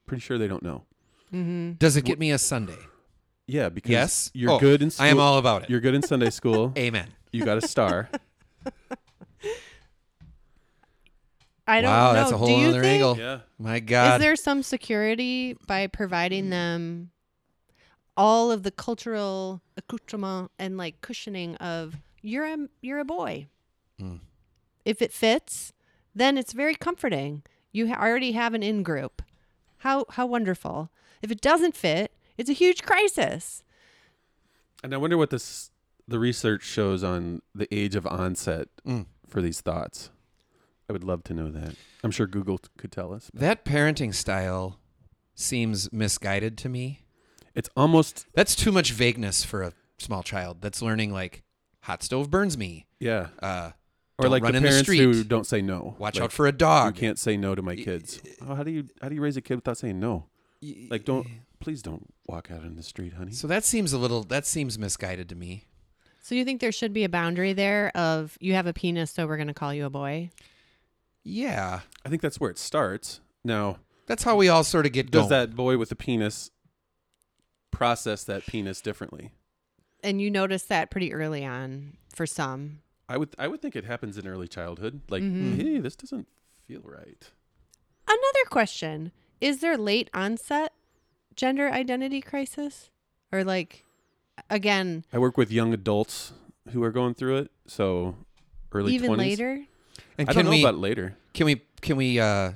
pretty sure they don't know. Mm-hmm. Does it get me a Sunday? Yeah, because yes? you're oh, good in school. I am all about it. You're good in Sunday school. Amen. You got a star. I don't wow, know. That's a whole Do other think, angle. Yeah. My God. Is there some security by providing them all of the cultural accoutrement and like cushioning of you're a, you're a boy? Mm. If it fits, then it's very comforting. You ha- already have an in-group. How how wonderful. If it doesn't fit, it's a huge crisis. And I wonder what this the research shows on the age of onset mm. for these thoughts. I would love to know that. I'm sure Google t- could tell us. But. That parenting style seems misguided to me. It's almost... That's too much vagueness for a small child that's learning, like, hot stove burns me. Yeah. Uh, or like the parents the who don't say no. Watch like, out for a dog. You can't say no to my kids. Oh, how do you how do you raise a kid without saying no? Like, don't... Please don't walk out in the street, honey. So that seems a little... That seems misguided to me. So you think there should be a boundary there of you have a penis, so we're going to call you a boy? Yeah. I think that's where it starts. Now, that's how we all sort of get does going. Does that boy with the penis process that penis differently. And you notice that pretty early on for some. I would I would think it happens in early childhood. Like, mm-hmm. hey, this doesn't feel right. Another question. Is there late onset gender identity crisis? Or like, again. I work with young adults who are going through it. So early even twenties. Even later? And I don't know we, about later. Can we can we uh,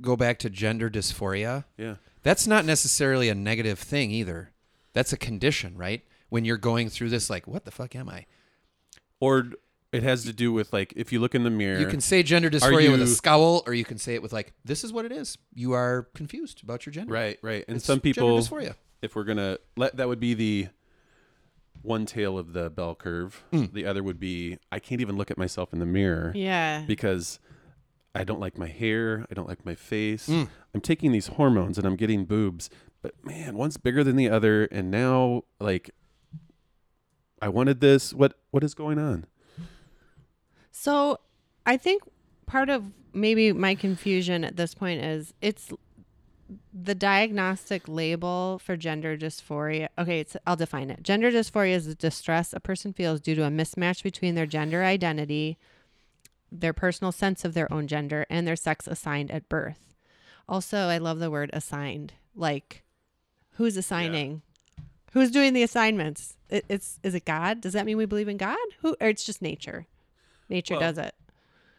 go back to gender dysphoria? Yeah. That's not necessarily a negative thing either. That's a condition, right? When you're going through this, like, what the fuck am I? Or it has to do with, like, if you look in the mirror. You can say gender dysphoria you, with a scowl, or you can say it with, like, this is what it is. You are confused about your gender. Right, right. And it's some people, if we're going to, let that would be the one tail of the bell curve. Mm. The other would be, I can't even look at myself in the mirror. Yeah. Because I don't like my hair. I don't like my face. Mm. I'm taking these hormones, and I'm getting boobs. But, man, one's bigger than the other, and now, like... I wanted this. What what is going on? So I think part of maybe my confusion at this point is it's the diagnostic label for gender dysphoria. Okay, it's, I'll define it. Gender dysphoria is the distress a person feels due to a mismatch between their gender identity, their personal sense of their own gender, and their sex assigned at birth. Also, I love the word assigned. Like, who's assigning? Yeah. Who's doing the assignments? It, it's is it God? Does that mean we believe in God? Who? Or it's just nature. Nature well, does it.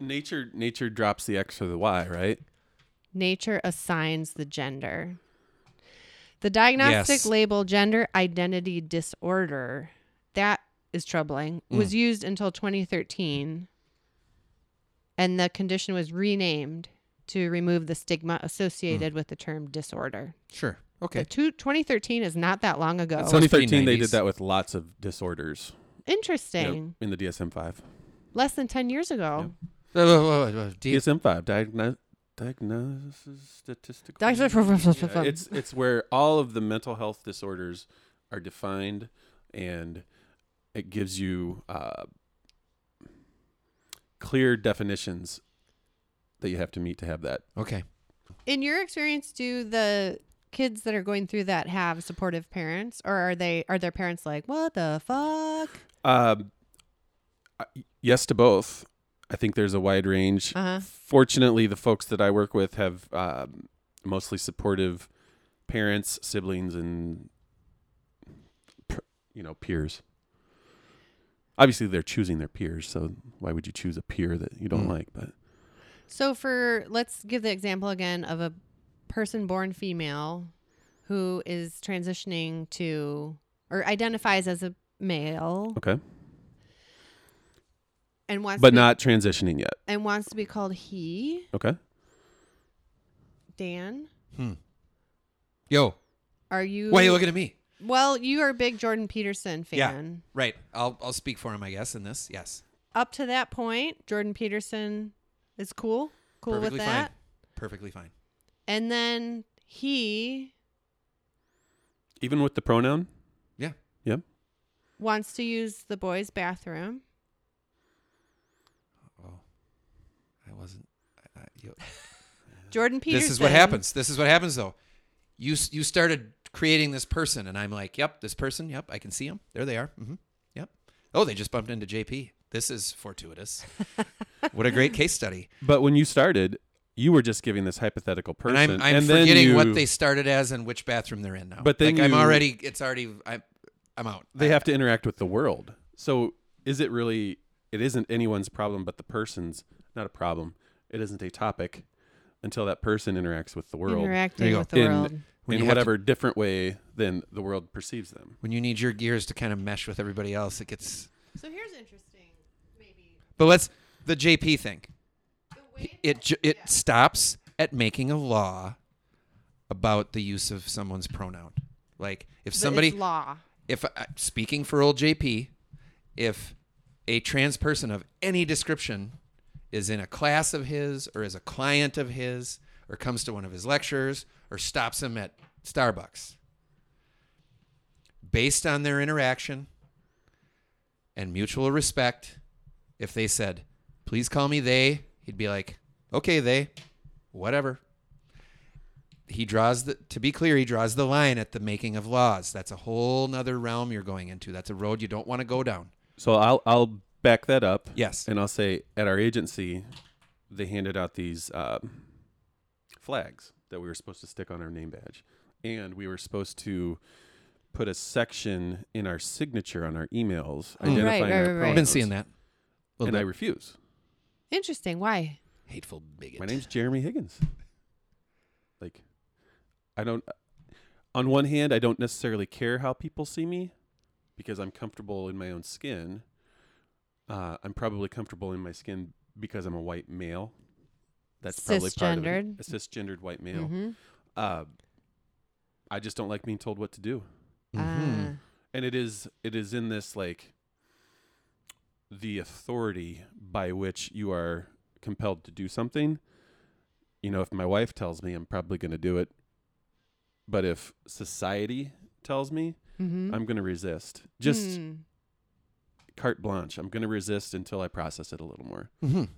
Nature, nature drops the X for the Y, right? Nature assigns the gender. The diagnostic yes. label gender identity disorder, that is troubling, mm. was used until twenty thirteen, and the condition was renamed to remove the stigma associated mm. with the term disorder. Sure. Okay. Two, twenty thirteen is not that long ago. twenty thirteen, they did that with lots of disorders. Interesting. You know, in the D S M five. Less than ten years ago. Yep. D S M five, diagno- Diagnosis Statistical. Diagnosis. Yeah, it's, it's where all of the mental health disorders are defined, and it gives you uh, clear definitions that you have to meet to have that. Okay. In your experience, do the... kids that are going through that have supportive parents, or are they are their parents like, what the fuck? Uh, yes to both. I think there's a wide range. Uh-huh. Fortunately, the folks that I work with have um, mostly supportive parents, siblings, and you know peers. Obviously, they're choosing their peers, so why would you choose a peer that you don't mm. like? But so for let's give the example again of a person born female who is transitioning to or identifies as a male. Okay. And wants But to be, not transitioning yet. And wants to be called he. Okay. Dan. Hmm. Yo. Are you Why are you looking at me? Well, you are a big Jordan Peterson fan. Yeah, right. I'll I'll speak for him, I guess, in this. Yes. Up to that point, Jordan Peterson is cool. Cool Perfectly with that. Fine. Perfectly fine. And then he... Even with the pronoun? Yeah. Yep. Wants to use the boys' bathroom. Oh. I wasn't... I, I, yo, Jordan Peterson. This is what happens. This is what happens, though. You you started creating this person, and I'm like, yep, this person, yep, I can see him. There they are. Mm-hmm. Yep. Oh, they just bumped into J P. This is fortuitous. What a great case study. But when you started... You were just giving this hypothetical person. And I'm, I'm and forgetting then you, what they started as and which bathroom they're in now. But then like you, I'm already, it's already, I, I'm out. They I, have to interact with the world. So is it really, it isn't anyone's problem but the person's, not a problem. It isn't a topic until that person interacts with the world. Interacting with the in, world. In, in whatever to, different way than the world perceives them. When you need your gears to kind of mesh with everybody else, it gets. So here's interesting, maybe. But let's, the J P thing. It ju- it yeah. stops at making a law about the use of someone's pronoun. Like if but somebody, it's law. If uh, speaking for old J P, if a trans person of any description is in a class of his, or is a client of his, or comes to one of his lectures, or stops him at Starbucks, based on their interaction and mutual respect, if they said, "Please call me they." He'd be like, okay, they, whatever. he draws the, to be clear, he draws the line at the making of laws. That's a whole nother realm you're going into. That's a road you don't want to go down. So I'll, I'll back that up. Yes. And I'll say at our agency, they handed out these uh, flags that we were supposed to stick on our name badge. And we were supposed to put a section in our signature on our emails. Mm. Identifying right, right, our right, right. I've been seeing that. And bit. I refuse. Interesting. Why? Hateful bigot. My name's Jeremy Higgins. Like, I don't, on one hand, I don't necessarily care how people see me because I'm comfortable in my own skin. Uh, I'm probably comfortable in my skin because I'm a white male. That's probably part of it. A cisgendered white male. Mm-hmm. Uh, I just don't like being told what to do. Mm-hmm. Uh. And it is, it is in this, like, the authority by which you are compelled to do something. You know, if my wife tells me, I'm probably going to do it. But if society tells me, mm-hmm. I'm going to resist. Just mm. carte blanche. I'm going to resist until I process it a little more. Mm-hmm. And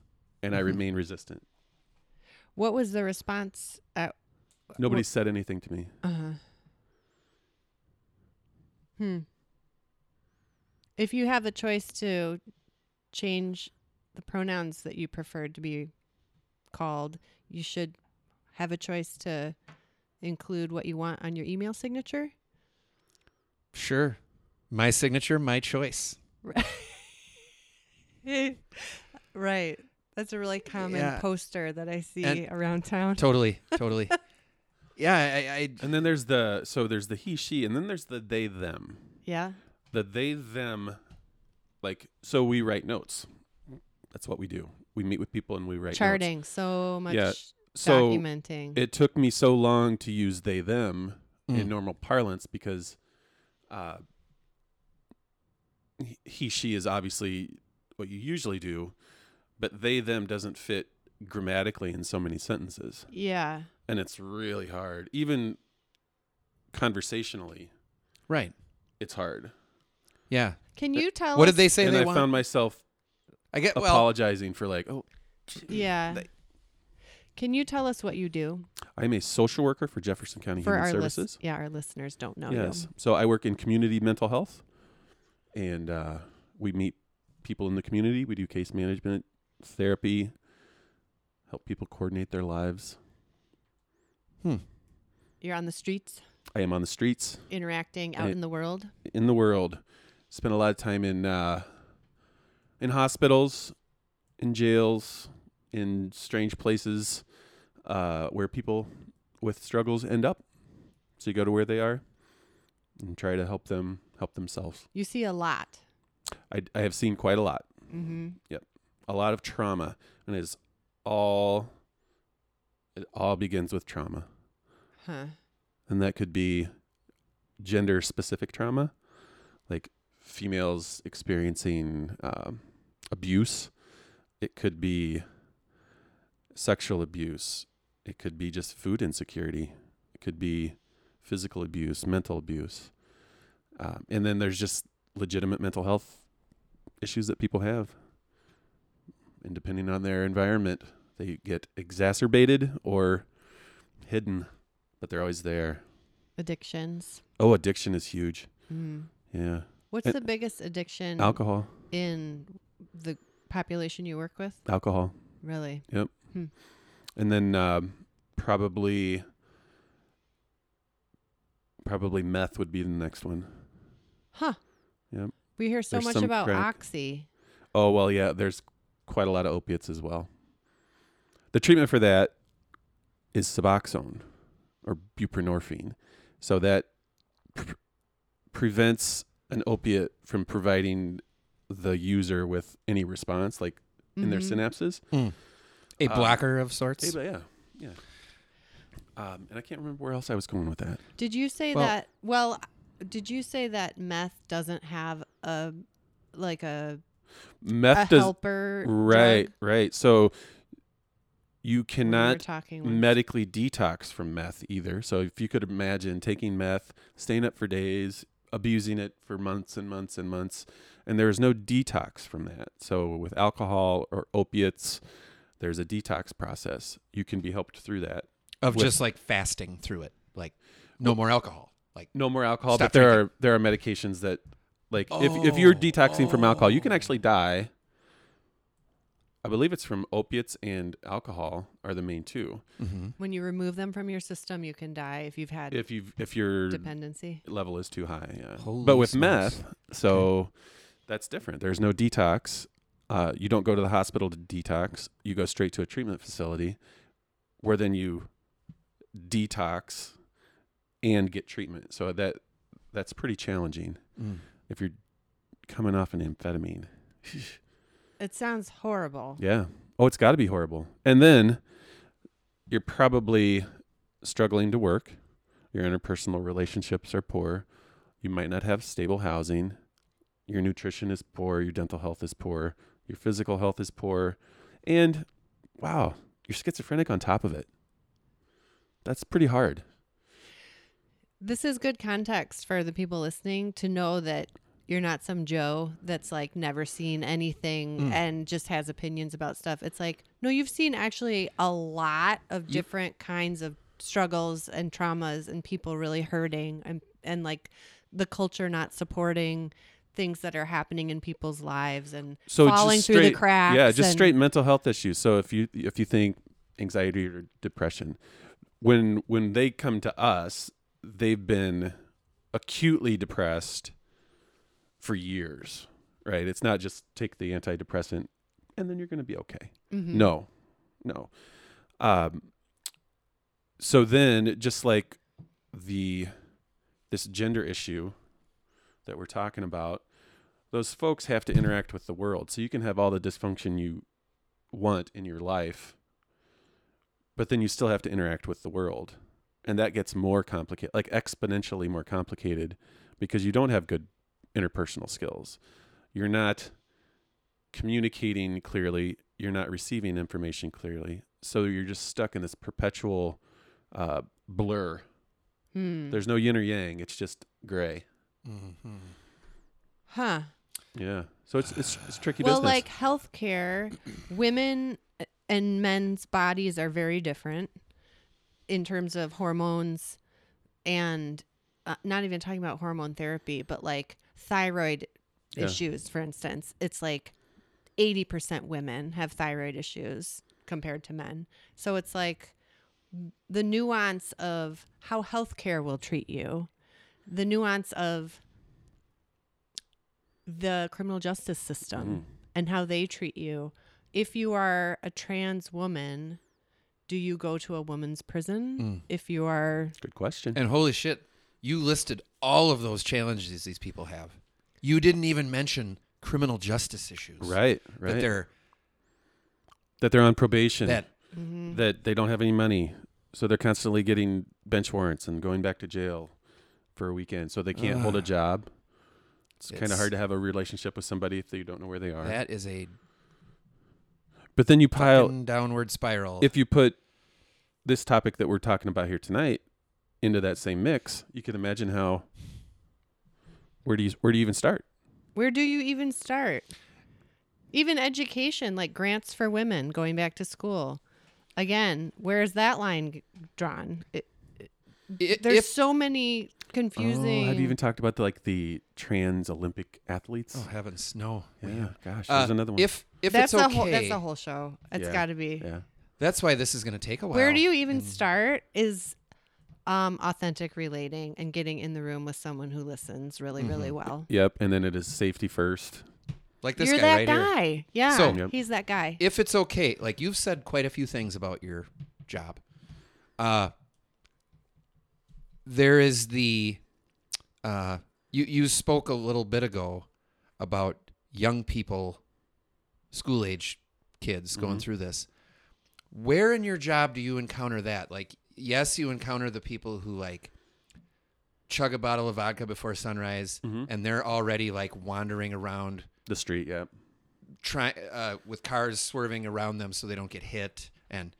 mm-hmm. I remain resistant. What was the response? At, Nobody wh- said anything to me. Uh-huh. Hmm. If you have the choice to change the pronouns that you prefer to be called, you should have a choice to include what you want on your email signature. Sure. My signature, my choice. Right. Right. That's a really common yeah. poster that I see and around town. Totally. Totally. Yeah. I, I. And then there's the, so there's the he, she, and then there's the they, them. Yeah. The they, them, like, so we write notes. That's what we do. We meet with people and we write Charting, notes. so much yeah. so documenting. It took me so long to use they, them mm. in normal parlance because uh, he, she is obviously what you usually do, but they, them doesn't fit grammatically in so many sentences. Yeah. And it's really hard, even conversationally. Right. It's hard. Yeah. Can you tell what us? What did they say and they I want? I found myself I get, apologizing well, for like, oh. Yeah. They. Can you tell us what you do? I'm a social worker for Jefferson County for Human Services. Lis- yeah, our listeners don't know. Yes. You. So I work in community mental health, and uh, we meet people in the community. We do case management, therapy, help people coordinate their lives. Hmm. You're on the streets? I am on the streets. Interacting out I, in the world? In the world. Spent a lot of time in... Uh, in hospitals, in jails, in strange places uh, where people with struggles end up. So you go to where they are and try to help them help themselves. You see a lot. I, I have seen quite a lot. Mm-hmm. Yep. A lot of trauma. And it's all, it all begins with trauma. Huh. And that could be gender-specific trauma, like females experiencing... Um, abuse. It could be sexual abuse. It could be just food insecurity. It could be physical abuse, mental abuse. Um, and then there's just legitimate mental health issues that people have. And depending on their environment, they get exacerbated or hidden, but they're always there. Addictions. Oh, addiction is huge. Mm. Yeah. What's and the biggest addiction? Alcohol. In the population you work with? Alcohol. Really? Yep. Hmm. And then um, probably probably meth would be the next one. Huh. Yep. We hear so there's much about crack. Oxy. Oh, well, yeah. There's quite a lot of opiates as well. The treatment for that is suboxone or buprenorphine. So that pre- prevents an opiate from providing... the user with any response, like mm-hmm. in their synapses. Mm. A blocker uh, of sorts. A, yeah. Yeah. Um, and I can't remember where else I was going with that. Did you say well, that, well, did you say that meth doesn't have a, like a, meth a does, helper? Right. Drug? Right. So you cannot we medically detox from meth either. So if you could imagine taking meth, staying up for days, abusing it for months and months and months, and there is no detox from that. So with alcohol or opiates, there's a detox process. You can be helped through that. of with, just like fasting through it, like no more alcohol, like no more alcohol. But there drinking. are there are medications that, like, oh, if if you're detoxing oh. from alcohol, you can actually die. I believe it's from opiates and alcohol are the main two. Mm-hmm. When you remove them from your system, you can die if you've had if you if your dependency level is too high. Yeah, Holy but with smokes. meth, so okay. that's different. There's no detox. Uh, you don't go to the hospital to detox. You go straight to a treatment facility, where then you detox and get treatment. So that that's pretty challenging mm. if you're coming off an amphetamine. It sounds horrible. Yeah. Oh, it's got to be horrible. And then you're probably struggling to work. Your interpersonal relationships are poor. You might not have stable housing. Your nutrition is poor. Your dental health is poor. Your physical health is poor. And wow, you're schizophrenic on top of it. That's pretty hard. This is good context for the people listening to know that you're not some Joe that's like never seen anything mm. and just has opinions about stuff. It's like, no, you've seen actually a lot of different you- kinds of struggles and traumas and people really hurting and, and like the culture not supporting things that are happening in people's lives and so falling straight, through the cracks. Yeah, just straight mental health issues. So if you if you think anxiety or depression, when when they come to us, they've been acutely depressed for years, right? It's not just take the antidepressant and then you're going to be okay. Mm-hmm. No, no. Um, so then just like the, this gender issue that we're talking about, those folks have to interact with the world. So you can have all the dysfunction you want in your life, but then you still have to interact with the world. And that gets more complicated, like exponentially more complicated because you don't have good interpersonal skills. You're not communicating clearly. You're not receiving information clearly. So you're just stuck in this perpetual uh, blur. Mm. There's no yin or yang. It's just gray. Mm-hmm. Huh. Yeah. So it's it's, it's tricky well, business. Well, like healthcare, women and men's bodies are very different in terms of hormones and uh, not even talking about hormone therapy, but like thyroid yeah. issues, for instance. It's like eighty percent women have thyroid issues compared to men. So it's like the nuance of how healthcare will treat you, the nuance of the criminal justice system mm. and how they treat you. If you are a trans woman, do you go to a woman's prison? Mm. If you are... Good question. And holy shit, you listed all of those challenges these people have. You didn't even mention criminal justice issues. Right, right. That they're that they're on probation. That, mm-hmm. that they don't have any money. So they're constantly getting bench warrants and going back to jail for a weekend. So they can't uh, hold a job. It's, it's kind of hard to have a relationship with somebody if you don't know where they are. That is a... But then you pile... downward spiral. If you put this topic that we're talking about here tonight into that same mix, you can imagine how where do you where do you even start? Where do you even start? Even education, like grants for women going back to school. Again, where is that line drawn? It, it, there's if, so many confusing. Oh, have you even talked about the, like the trans Olympic athletes? Oh heavens, no! Yeah, yeah. Gosh, there's uh, another one. If if that's it's okay, a whole, that's a whole show. It's yeah, got to be. Yeah, that's why this is going to take a while. Where do you even and, start? Is Um, authentic relating and getting in the room with someone who listens really, mm-hmm. really well. Yep. And then it is safety first. Like this You're guy that right guy. Here. Yeah. So yep. he's that guy. If it's okay, like you've said quite a few things about your job. Uh, there is the, uh, you, you spoke a little bit ago about young people, school age kids mm-hmm. going through this. Where in your job do you encounter that? Like, yes, you encounter the people who like chug a bottle of vodka before sunrise mm-hmm. and they're already like wandering around the street. Yeah. Try, uh, with cars swerving around them so they don't get hit and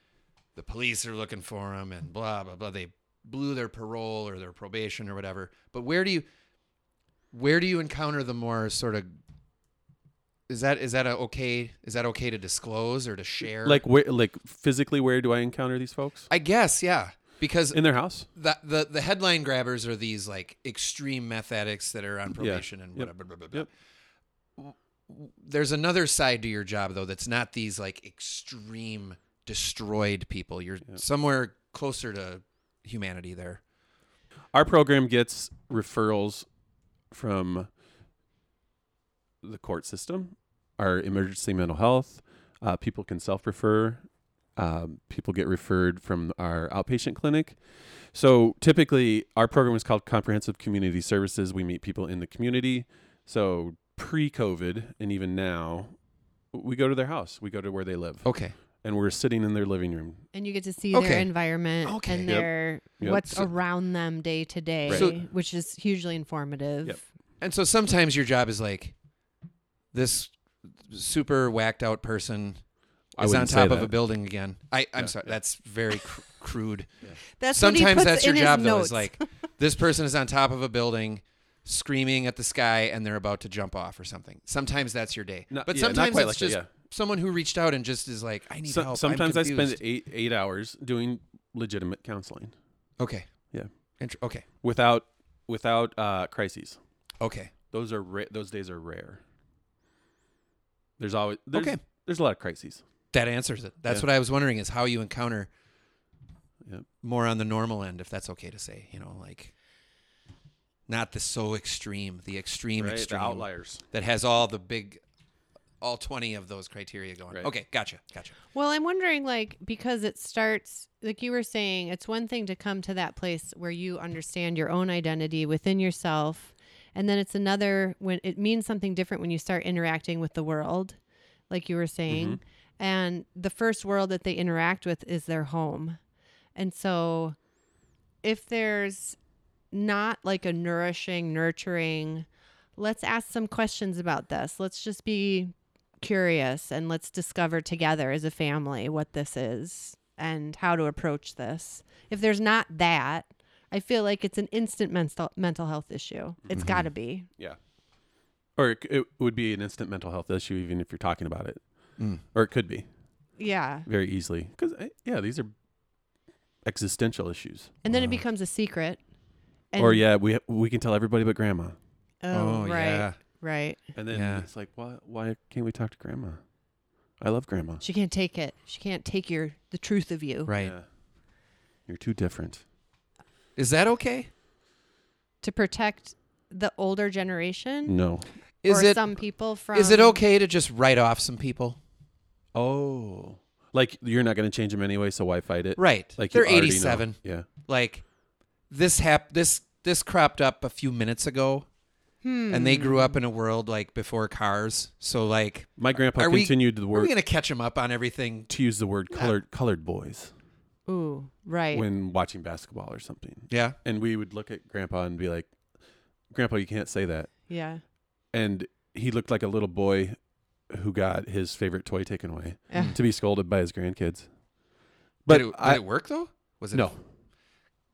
the police are looking for them and blah, blah, blah. They blew their parole or their probation or whatever. But where do you, where do you encounter the more sort of Is that is that a okay? Is that okay to disclose or to share? Like where, like physically, where do I encounter these folks? I guess, yeah, because in their house. The the, the headline grabbers are these like extreme meth addicts that are on probation yeah. and whatever. Yep. Blah, blah, blah, blah. Yep. There's another side to your job though that's not these like extreme destroyed people. You're yep. somewhere closer to humanity there. Our program gets referrals from the court system, our emergency mental health. Uh, people can self-refer. Um, people get referred from our outpatient clinic. So typically our program is called Comprehensive Community Services. We meet people in the community. So pre-COVID and even now, we go to their house. We go to where they live. Okay. And we're sitting in their living room. And you get to see okay. their environment okay. and their yep. Yep. what's so, around them day to day, so, which is hugely informative. Yep. And so sometimes your job is like, this super whacked out person is on top of a building again. I, I'm yeah, sorry. Yeah. That's very cr- crude. Yeah. That's Sometimes that's your job, though, is like this person is on top of a building screaming at the sky and they're about to jump off or something. Sometimes that's your day. No, but yeah, sometimes it's like just that, yeah. someone who reached out and just is like, I need so, help. Sometimes I spend eight, eight hours doing legitimate counseling. Okay. Yeah. Int- okay. Without without uh, crises. Okay. Those are ra- those days are rare. There's always there's, okay. There's a lot of crises. That answers it. That's yeah. what I was wondering is how you encounter yep. more on the normal end, if that's okay to say. You know, like not the so extreme, the extreme right, extreme the outliers that has all the big, all twenty of those criteria going. Right. Okay, gotcha, gotcha. Well, I'm wondering, like, because it starts, like you were saying, it's one thing to come to that place where you understand your own identity within yourself. And then it's another when it means something different when you start interacting with the world, like you were saying. Mm-hmm. And the first world that they interact with is their home. And so if there's not like a nourishing, nurturing, let's ask some questions about this. Let's just be curious and let's discover together as a family what this is and how to approach this. If there's not that, I feel like it's an instant mental mental health issue. It's mm-hmm. got to be. Yeah. Or it, it would be an instant mental health issue even if you're talking about it. Mm. Or it could be. Yeah. Very easily. Because, yeah, these are existential issues. And then wow. it becomes a secret. And or, yeah, we we can tell everybody but grandma. Oh, oh right. Yeah. Right. And then yeah. it's like, why, why can't we talk to grandma? I love grandma. She can't take it. She can't take your the truth of you. Right. Yeah. You're too different. Is that okay? To protect the older generation? No. Is or it, some people from... Is it okay to just write off some people? Oh. Like, you're not going to change them anyway, so why fight it? Right. Like they're eighty-seven. Know. Yeah. Like, this, hap- this, this cropped up a few minutes ago, hmm. and they grew up in a world, like, before cars. So, like... My grandpa continued we, the word... Are we going to catch them up on everything? To use the word colored, yeah. colored boys. Ooh, right. When watching basketball or something. Yeah. And we would look at Grandpa and be like, Grandpa, you can't say that. Yeah. And he looked like a little boy who got his favorite toy taken away yeah. to be scolded by his grandkids. But Did it, did I, it work, though? Was it? No.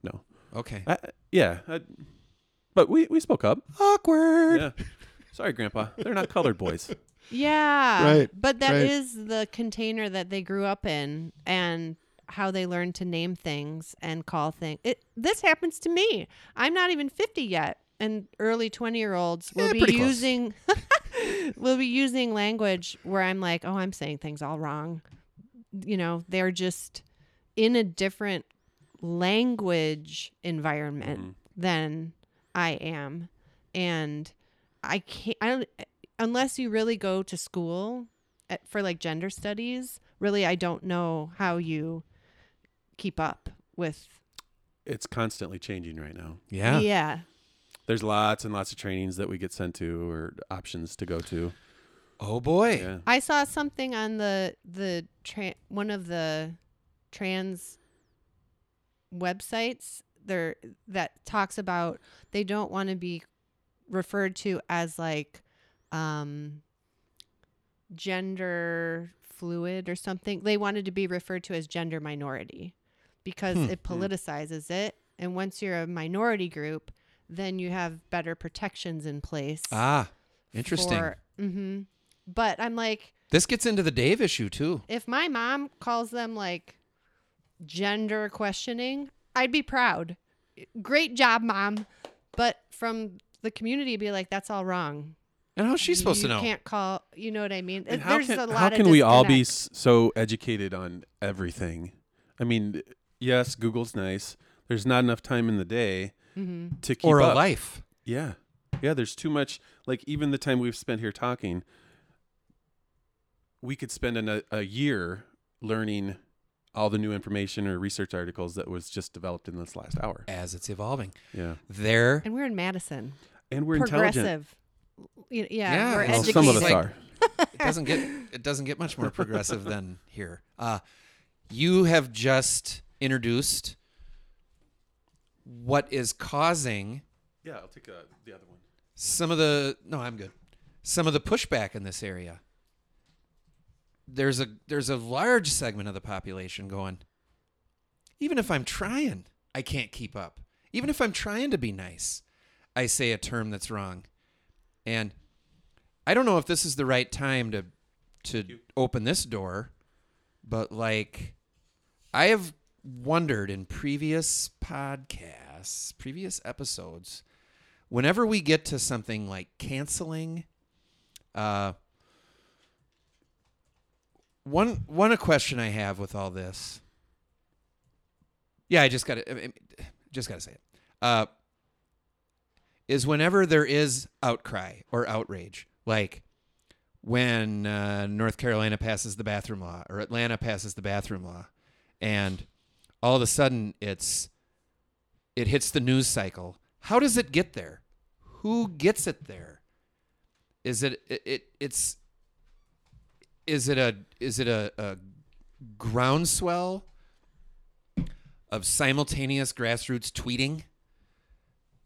No. Okay. I, yeah. I, but we, we spoke up. Awkward. Yeah. Sorry, Grandpa. They're not colored boys. Yeah. Right. But that right. is the container that they grew up in. And... how they learn to name things and call things. It, this happens to me. I'm not even fifty yet, and early twenty-year-olds will yeah, be using will be using language where I'm like, oh, I'm saying things all wrong. You know, they're just in a different language environment mm-hmm. than I am, and I can't. I don't, unless you really go to school at, for like gender studies. Really, I don't know how you. Keep up with it's constantly changing right now. Yeah. Yeah. There's lots and lots of trainings that we get sent to or options to go to. Oh boy. Yeah. I saw something on the the tra- one of the trans websites there that talks about they don't want to be referred to as like um gender fluid or something. They wanted to be referred to as gender minority. Because hmm. it politicizes hmm. it. And once you're a minority group, then you have better protections in place. Ah, interesting. For, mm-hmm, But I'm like... This gets into the Dave issue, too. If my mom calls them, like, gender questioning, I'd be proud. Great job, Mom. But from the community, be like, that's all wrong. And how's she supposed you to know? You can't call... You know what I mean? And There's can, a lot of How can of we all be so educated on everything? I mean, yes, Google's nice. There's not enough time in the day mm-hmm. to keep or up. Or a life. Yeah. Yeah, there's too much... Like, even the time we've spent here talking... We could spend an, a, a year learning all the new information or research articles that was just developed in this last hour. As it's evolving. Yeah. There. And we're in Madison. And we're progressive. Intelligent. Yeah. yeah. We're well, some of us like, are. It doesn't get it doesn't get much more progressive than here. Uh, you have just introduced what is causing. Yeah, I'll take uh, the other one. Some of the. No, I'm good. Some of the pushback in this area. There's a there's a large segment of the population going, even if I'm trying, I can't keep up. Even if I'm trying to be nice, I say a term that's wrong. And I don't know if this is the right time to to open this door, but like I have wondered in previous podcasts, previous episodes, whenever we get to something like canceling, uh One one a question I have with all this. Yeah, I just got to just got to say it. Uh, is whenever there is outcry or outrage, like when uh, North Carolina passes the bathroom law or Atlanta passes the bathroom law, and all of a sudden it's it hits the news cycle. How does it get there? Who gets it there? Is it it, it it's Is it a is it a, a groundswell of simultaneous grassroots tweeting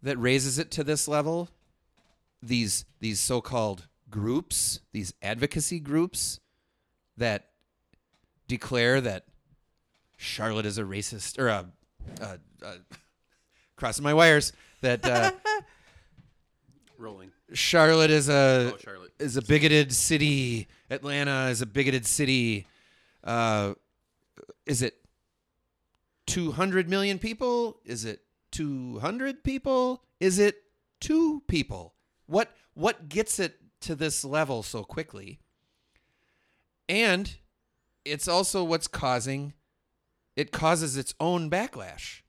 that raises it to this level? These these so-called groups, these advocacy groups that declare that Charlotte is a racist or a, a, a crossing my wires that uh, rolling. Charlotte is a oh, Charlotte. is a bigoted city. Atlanta is a bigoted city. Uh, is it two hundred million people? Is it two hundred people? Is it two people? What what gets it to this level so quickly? And it's also what's causing it causes its own backlash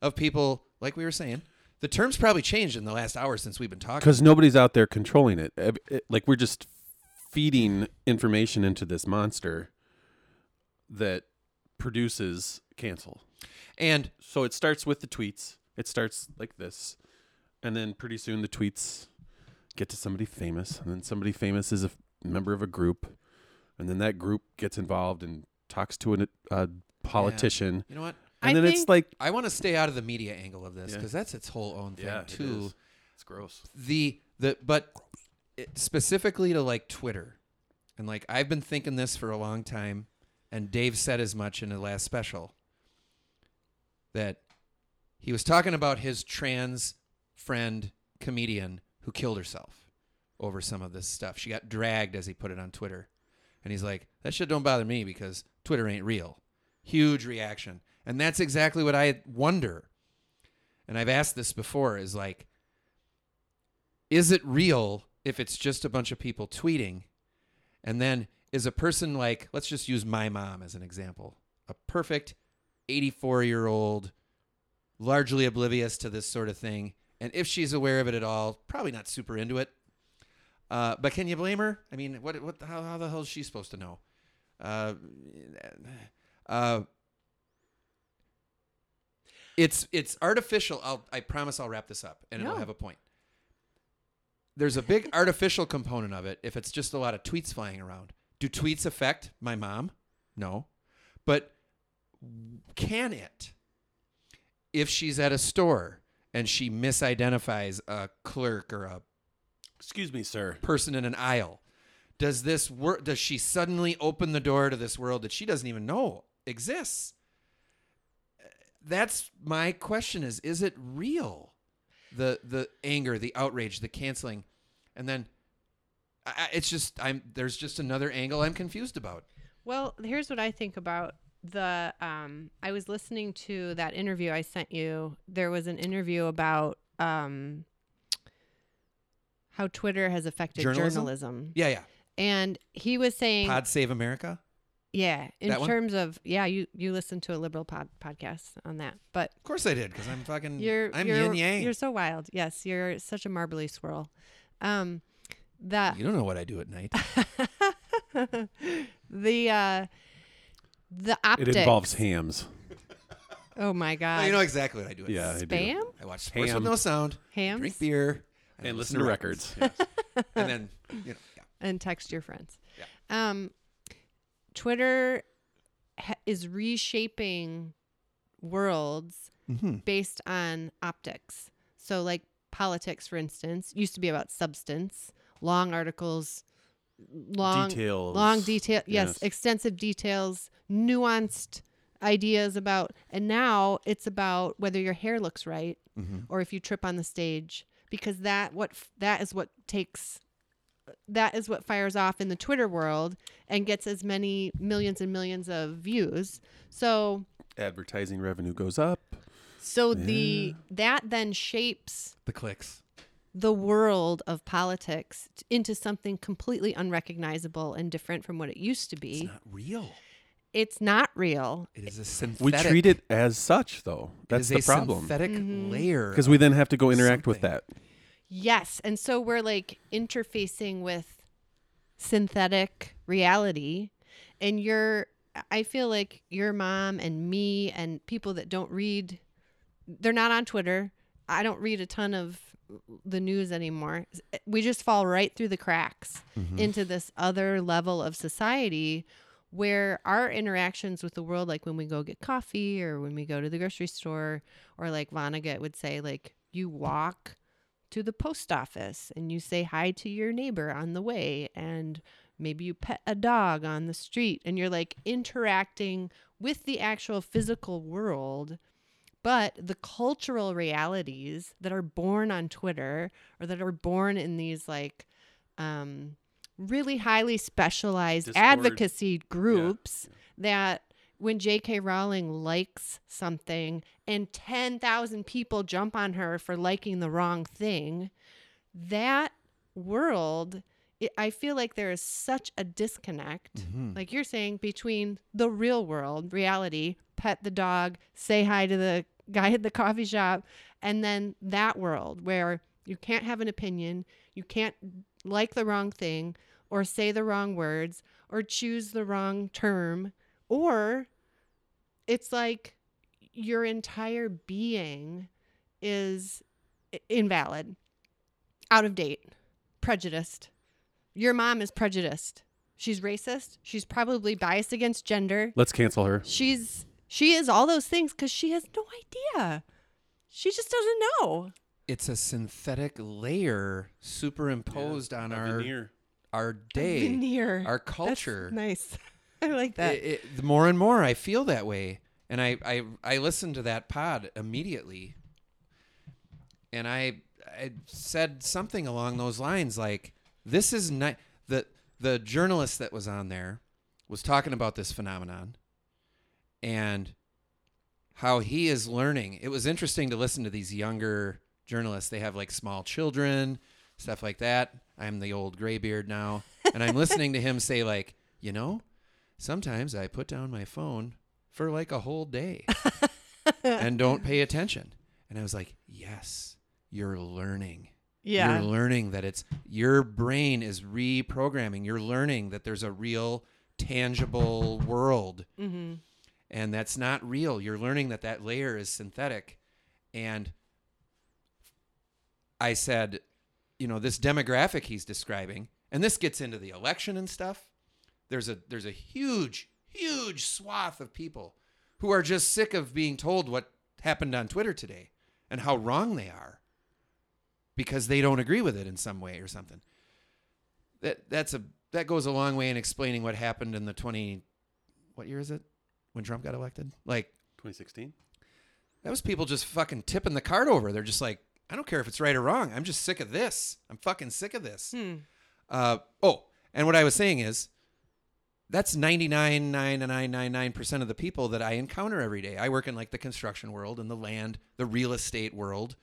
of people, like we were saying. The term's probably changed in the last hour since we've been talking. Because nobody's out there controlling it. It, it. Like, we're just feeding information into this monster that produces cancel. And so it starts with the tweets. It starts like this. And then pretty soon the tweets get to somebody famous. And then somebody famous is a f- member of a group. And then that group gets involved and talks to a uh, politician. Yeah. You know what? And I then it's like I want to stay out of the media angle of this because yeah. that's its whole own thing yeah, too. It is. It's gross. The the but it, specifically to like Twitter, and like I've been thinking this for a long time, and Dave said as much in the last special that he was talking about his trans friend comedian who killed herself over some of this stuff. She got dragged, as he put it, on Twitter, and he's like, "That shit don't bother me because Twitter ain't real." Huge reaction. And that's exactly what I wonder. And I've asked this before is like, is it real if it's just a bunch of people tweeting? And then is a person like, let's just use my mom as an example, a perfect eighty-four year old, largely oblivious to this sort of thing. And if she's aware of it at all, probably not super into it. Uh, but can you blame her? I mean, what, what, how, how the hell is she supposed to know? Uh, uh, It's it's artificial. I'll, I promise I'll wrap this up, and no. it'll have a point. There's a big artificial component of it if it's just a lot of tweets flying around. Do tweets affect my mom? No. But can it? If she's at a store and she misidentifies a clerk or a excuse me, sir, person in an aisle, does this wor- does she suddenly open the door to this world that she doesn't even know exists? That's my question is, is it real? The the anger, the outrage, the canceling. And then I, it's just I'm there's just another angle I'm confused about. Well, here's what I think about the um I was listening to that interview I sent you. There was an interview about um how Twitter has affected journalism. journalism. Yeah, yeah. And he was saying Pod Save America? Yeah, in that terms one? of yeah, you you listened to a liberal pod, podcast on that, but of course I did because I'm fucking you're, I'm you're, yin yang. You're so wild. Yes, you're such a marbly swirl. Um, that you don't know what I do at night. the uh, the optics. It involves hams. Oh my god! Well, you know exactly what I do. At yeah, spam. I, do. I watch sports Ham. with no sound. Hams. Drink beer and, and listen to records. records. Yes. And then you know yeah. and text your friends. Yeah. Um. Twitter ha- is reshaping worlds mm-hmm. based on optics. So like politics, for instance, used to be about substance, long articles, long details, long detail. Yes, yes. Extensive details, nuanced ideas about, and now it's about whether your hair looks right mm-hmm. or if you trip on the stage, because that, what, that is what takes that is what fires off in the Twitter world and gets as many millions and millions of views. So advertising revenue goes up. So yeah. the, that then shapes the clicks, the world of politics into something completely unrecognizable and different from what it used to be. It's not real. It's not real. It is a synthetic. We treat it as such though. That's the problem. It is a synthetic mm-hmm. layer. Because we then have to go interact something. with that. Yes, and so we're like interfacing with synthetic reality, and you're, I feel like your mom and me and people that don't read, they're not on Twitter. I don't read a ton of the news anymore. We just fall right through the cracks mm-hmm. into this other level of society where our interactions with the world, like when we go get coffee or when we go to the grocery store, or like Vonnegut would say, like you walk to the post office and you say hi to your neighbor on the way and maybe you pet a dog on the street and you're like interacting with the actual physical world, but the cultural realities that are born on Twitter or that are born in these like um, really highly specialized Discord. advocacy groups yeah. that when J K. Rowling likes something and ten thousand people jump on her for liking the wrong thing, that world, it, I feel like there is such a disconnect, mm-hmm. like you're saying, between the real world, reality, pet the dog, say hi to the guy at the coffee shop, and then that world where you can't have an opinion, you can't like the wrong thing, or say the wrong words, or choose the wrong term. Or it's like your entire being is invalid, out of date, prejudiced. Your mom is prejudiced. She's racist. She's probably biased against gender. Let's cancel her. She's she is all those things because she has no idea. She just doesn't know. It's a synthetic layer superimposed yeah, on our veneer. our day, a veneer. our culture. That's nice. I like that. It, it, more and more I feel that way. And I, I, I listened to that pod immediately. And I I said something along those lines like, this is not... The, the journalist that was on there was talking about this phenomenon and how he is learning. It was interesting to listen to these younger journalists. They have like small children, stuff like that. I'm the old graybeard now. And I'm listening to him say like, you know... sometimes I put down my phone for like a whole day and don't pay attention. And I was like, yes, you're learning. Yeah. You're learning that it's your brain is reprogramming. You're learning that there's a real tangible world mm-hmm. and that's not real. You're learning that that layer is synthetic. And I said, you know, this demographic he's describing, and this gets into the election and stuff. There's a there's a huge, huge swath of people who are just sick of being told what happened on Twitter today and how wrong they are because they don't agree with it in some way or something. That that's a that goes a long way in explaining what happened in the twenty what year is it? When Trump got elected? Like twenty sixteen? That was people just fucking tipping the card over. They're just like, I don't care if it's right or wrong. I'm just sick of this. I'm fucking sick of this. Hmm. Uh, oh, and what I was saying is that's ninety-nine point nine nine nine nine percent of the people that I encounter every day. I work in like the construction world and the land, the real estate world,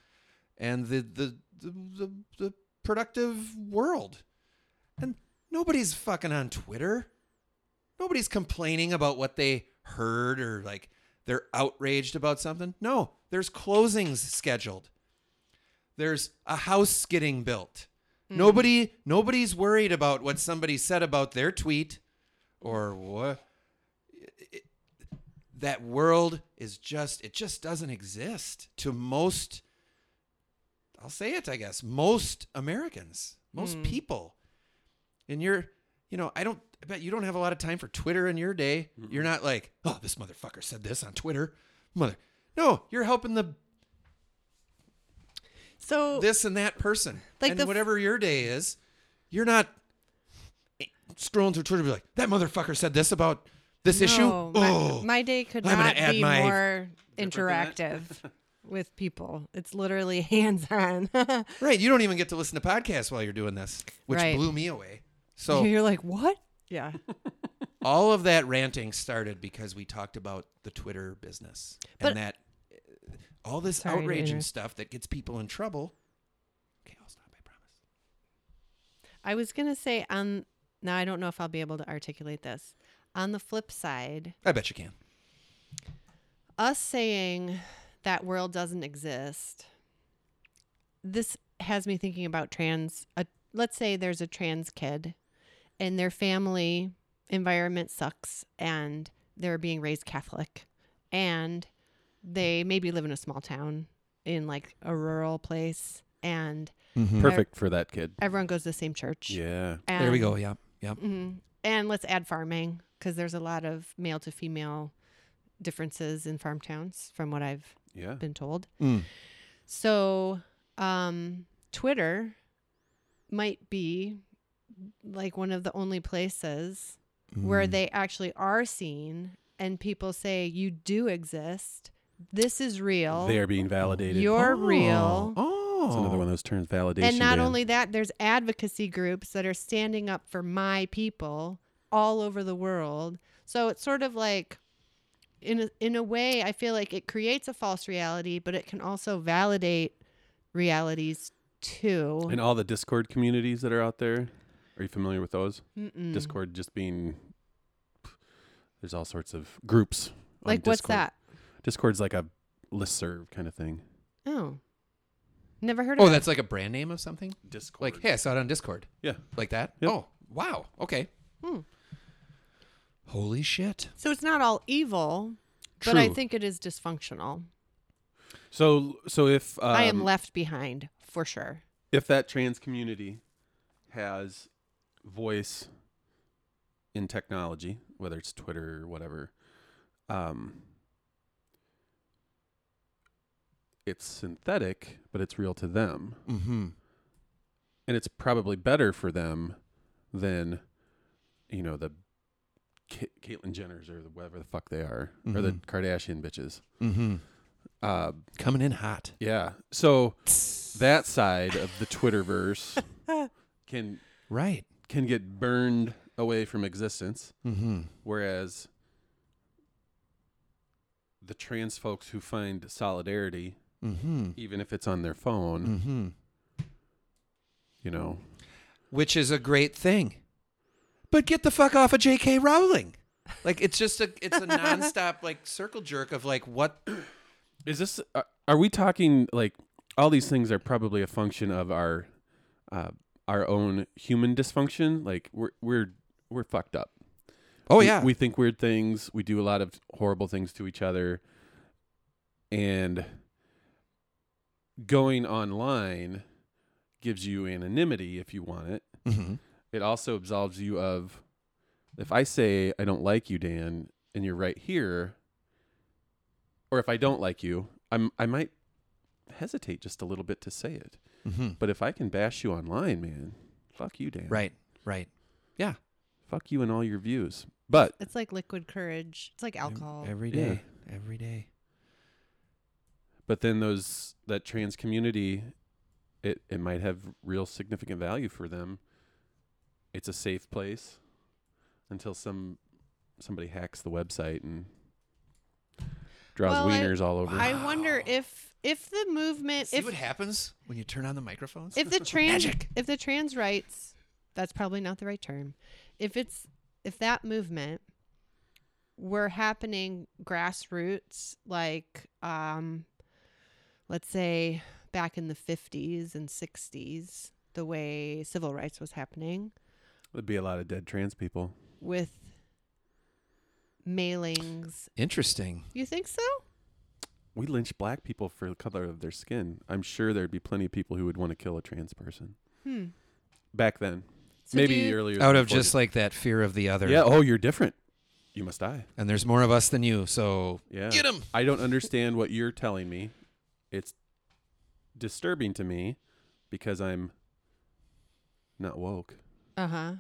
and the the the, the, the productive world. And nobody's fucking on Twitter. Nobody's complaining about what they heard or like they're outraged about something. No, there's closings scheduled. There's a house getting built. Mm. Nobody, nobody's worried about what somebody said about their tweet or what. It, that world is just, it just doesn't exist to most, I'll say it, I guess, most Americans, most mm. people. And you're, you know, I don't, I bet you don't have a lot of time for Twitter in your day. Mm-mm. You're not like, oh, this motherfucker said this on Twitter. Mother. No, you're helping the so this and that person. Like and the whatever f- your day is, you're not scrolling through Twitter and be like, that motherfucker said this about this no, issue. My, oh, my day could I'm not be more interactive with people. It's literally hands-on. Right. You don't even get to listen to podcasts while you're doing this, which right. blew me away. So you're like, what? Yeah. All of that ranting started because we talked about the Twitter business but, and that uh, all this sorry, outrage and stuff that gets people in trouble. Okay, I'll stop, I promise. I was going to say, um, now I don't know if I'll be able to articulate this. On the flip side. I bet you can. Us saying that world doesn't exist. This has me thinking about trans. Uh, let's say there's a trans kid. And their family environment sucks and they're being raised Catholic and they maybe live in a small town in like a rural place and mm-hmm. perfect for that kid. Everyone goes to the same church. Yeah. And, there we go. Yeah. Yeah. Mm-hmm. And let's add farming because there's a lot of male to female differences in farm towns from what I've yeah. been told. Mm. So um, Twitter might be like one of the only places mm. where they actually are seen and people say, you do exist. This is real. They're being validated. You're oh. real. Oh, it's another one of those terms, validation. And not Dan. Only that, there's advocacy groups that are standing up for my people all over the world. So it's sort of like, in a, in a way, I feel like it creates a false reality, but it can also validate realities too. And all the Discord communities that are out there. Are you familiar with those? Mm-mm. Discord just being, there's all sorts of groups. Like Discord. What's that? Discord's like a listserv kind of thing. Oh. Never heard of it. Oh, that. That's like a brand name of something? Discord. Like, hey, I saw it on Discord. Yeah. Like that? Yep. Oh, wow. Okay. Hmm. Holy shit. So it's not all evil, true. But I think it is dysfunctional. So, so if... Um, I am left behind, for sure. If that trans community has... voice in technology, whether it's Twitter or whatever, um, it's synthetic, but it's real to them. Mm-hmm. And it's probably better for them than, you know, the K- Caitlyn Jenners or the whatever the fuck they are, mm-hmm. or the Kardashian bitches. Mm-hmm. Uh, Coming in hot. Yeah. So that side of the Twitterverse can... Right. can get burned away from existence, mm-hmm. whereas the trans folks who find solidarity, mm-hmm. even if it's on their phone, mm-hmm. you know. Which is a great thing. But get the fuck off of J K. Rowling. Like, it's just a, it's a nonstop, like, circle jerk of, like, what... Is this... Uh, are we talking, like, all these things are probably a function of our... Uh, our own human dysfunction. Like we're, we're, we're fucked up. Oh we, yeah. We think weird things. We do a lot of horrible things to each other, and going online gives you anonymity if you want it. Mm-hmm. It also absolves you of, if I say, I don't like you, Dan, and you're right here, or if I don't like you, I'm, I might hesitate just a little bit to say it. Mm-hmm. But if I can bash you online, man, fuck you, Dan. Right, right. Yeah. Fuck you and all your views. But it's like liquid courage. It's like alcohol. Every day. Yeah. Every day. But then those that trans community, it, it might have real significant value for them it's a safe place until some somebody hacks the website and draws well, wieners I, all over. I wow. wonder if if the movement. See if, what happens when you turn on the microphones. If the trans, if the trans rights, that's probably not the right term. If it's if that movement were happening grassroots, like um, let's say back in the fifties and sixties, the way civil rights was happening, there'd be a lot of dead trans people with mailings. Interesting. You think so? We lynched black people for the color of their skin. I'm sure there'd be plenty of people who would want to kill a trans person. Hmm. Back then. So maybe you, earlier. Out of just like that fear of the other. Yeah. Oh, you're different. You must die. And there's more of us than you, so yeah. Get them. I don't understand what you're telling me. It's disturbing to me because I'm not woke. Uh-huh.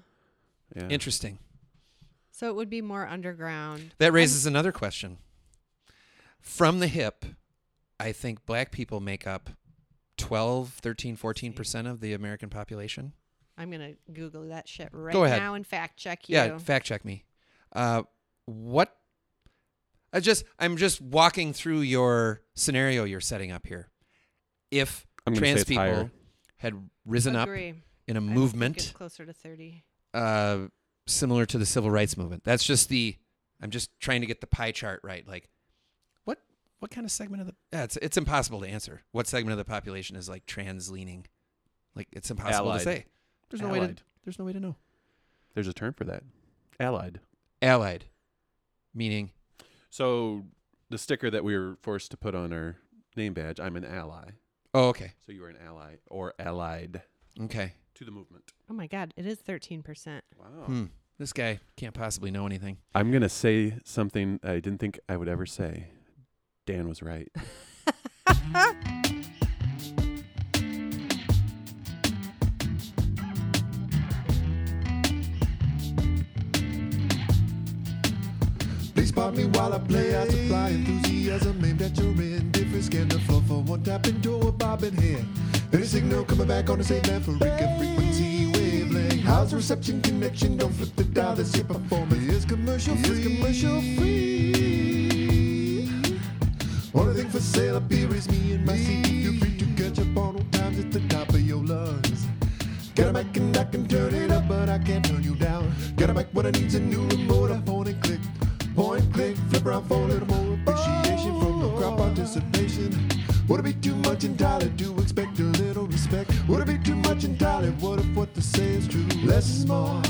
Yeah. Interesting. So it would be more underground. That raises um, another question. From the hip, I think black people make up twelve, thirteen, fourteen percent of the American population. I'm going to Google that shit right Go ahead. now and fact check you. Yeah, fact check me. Uh, what? I just, I'm just walking through your scenario you're setting up here. If trans people higher. had risen Agree. up in a I movement. Think it's closer to thirty. Uh, similar to the civil rights movement. That's just the, I'm just trying to get the pie chart right. Like, what what kind of segment of the, yeah, it's it's impossible to answer. What segment of the population is like trans leaning? Like, it's impossible Allied. to say. There's no Allied. way to, there's no way to know. There's a term for that. Allied. Allied. Meaning? So the sticker that we were forced to put on our name badge, I'm an ally. Oh, okay. So you were an ally or allied. Okay. To the movement. Oh my God, it is thirteen percent. Wow. Hmm. This guy can't possibly know anything. I'm going to say something I didn't think I would ever say. Dan was right. Please pop me while I play as a fly enthusiasm aimed at your indifference. Scan the floor for one tap into a bobbin head. Any signal coming back on the same Africa frequency wavelength. How's the reception connection? Don't flip the dial, that's your performance. It's commercial free. It's commercial free. Only thing for sale up here is me and my C D. You're free to catch up on all times at the top of your lungs. Got a mic and I can turn it up, but I can't turn you down. Got a mic when I need's a new remote. I point and click, point click, flip around for a little more appreciation from the crowd participation. Would it be too much entirely to expect a little respect? Would it be too much entirely? What if what they say is true? Less is more.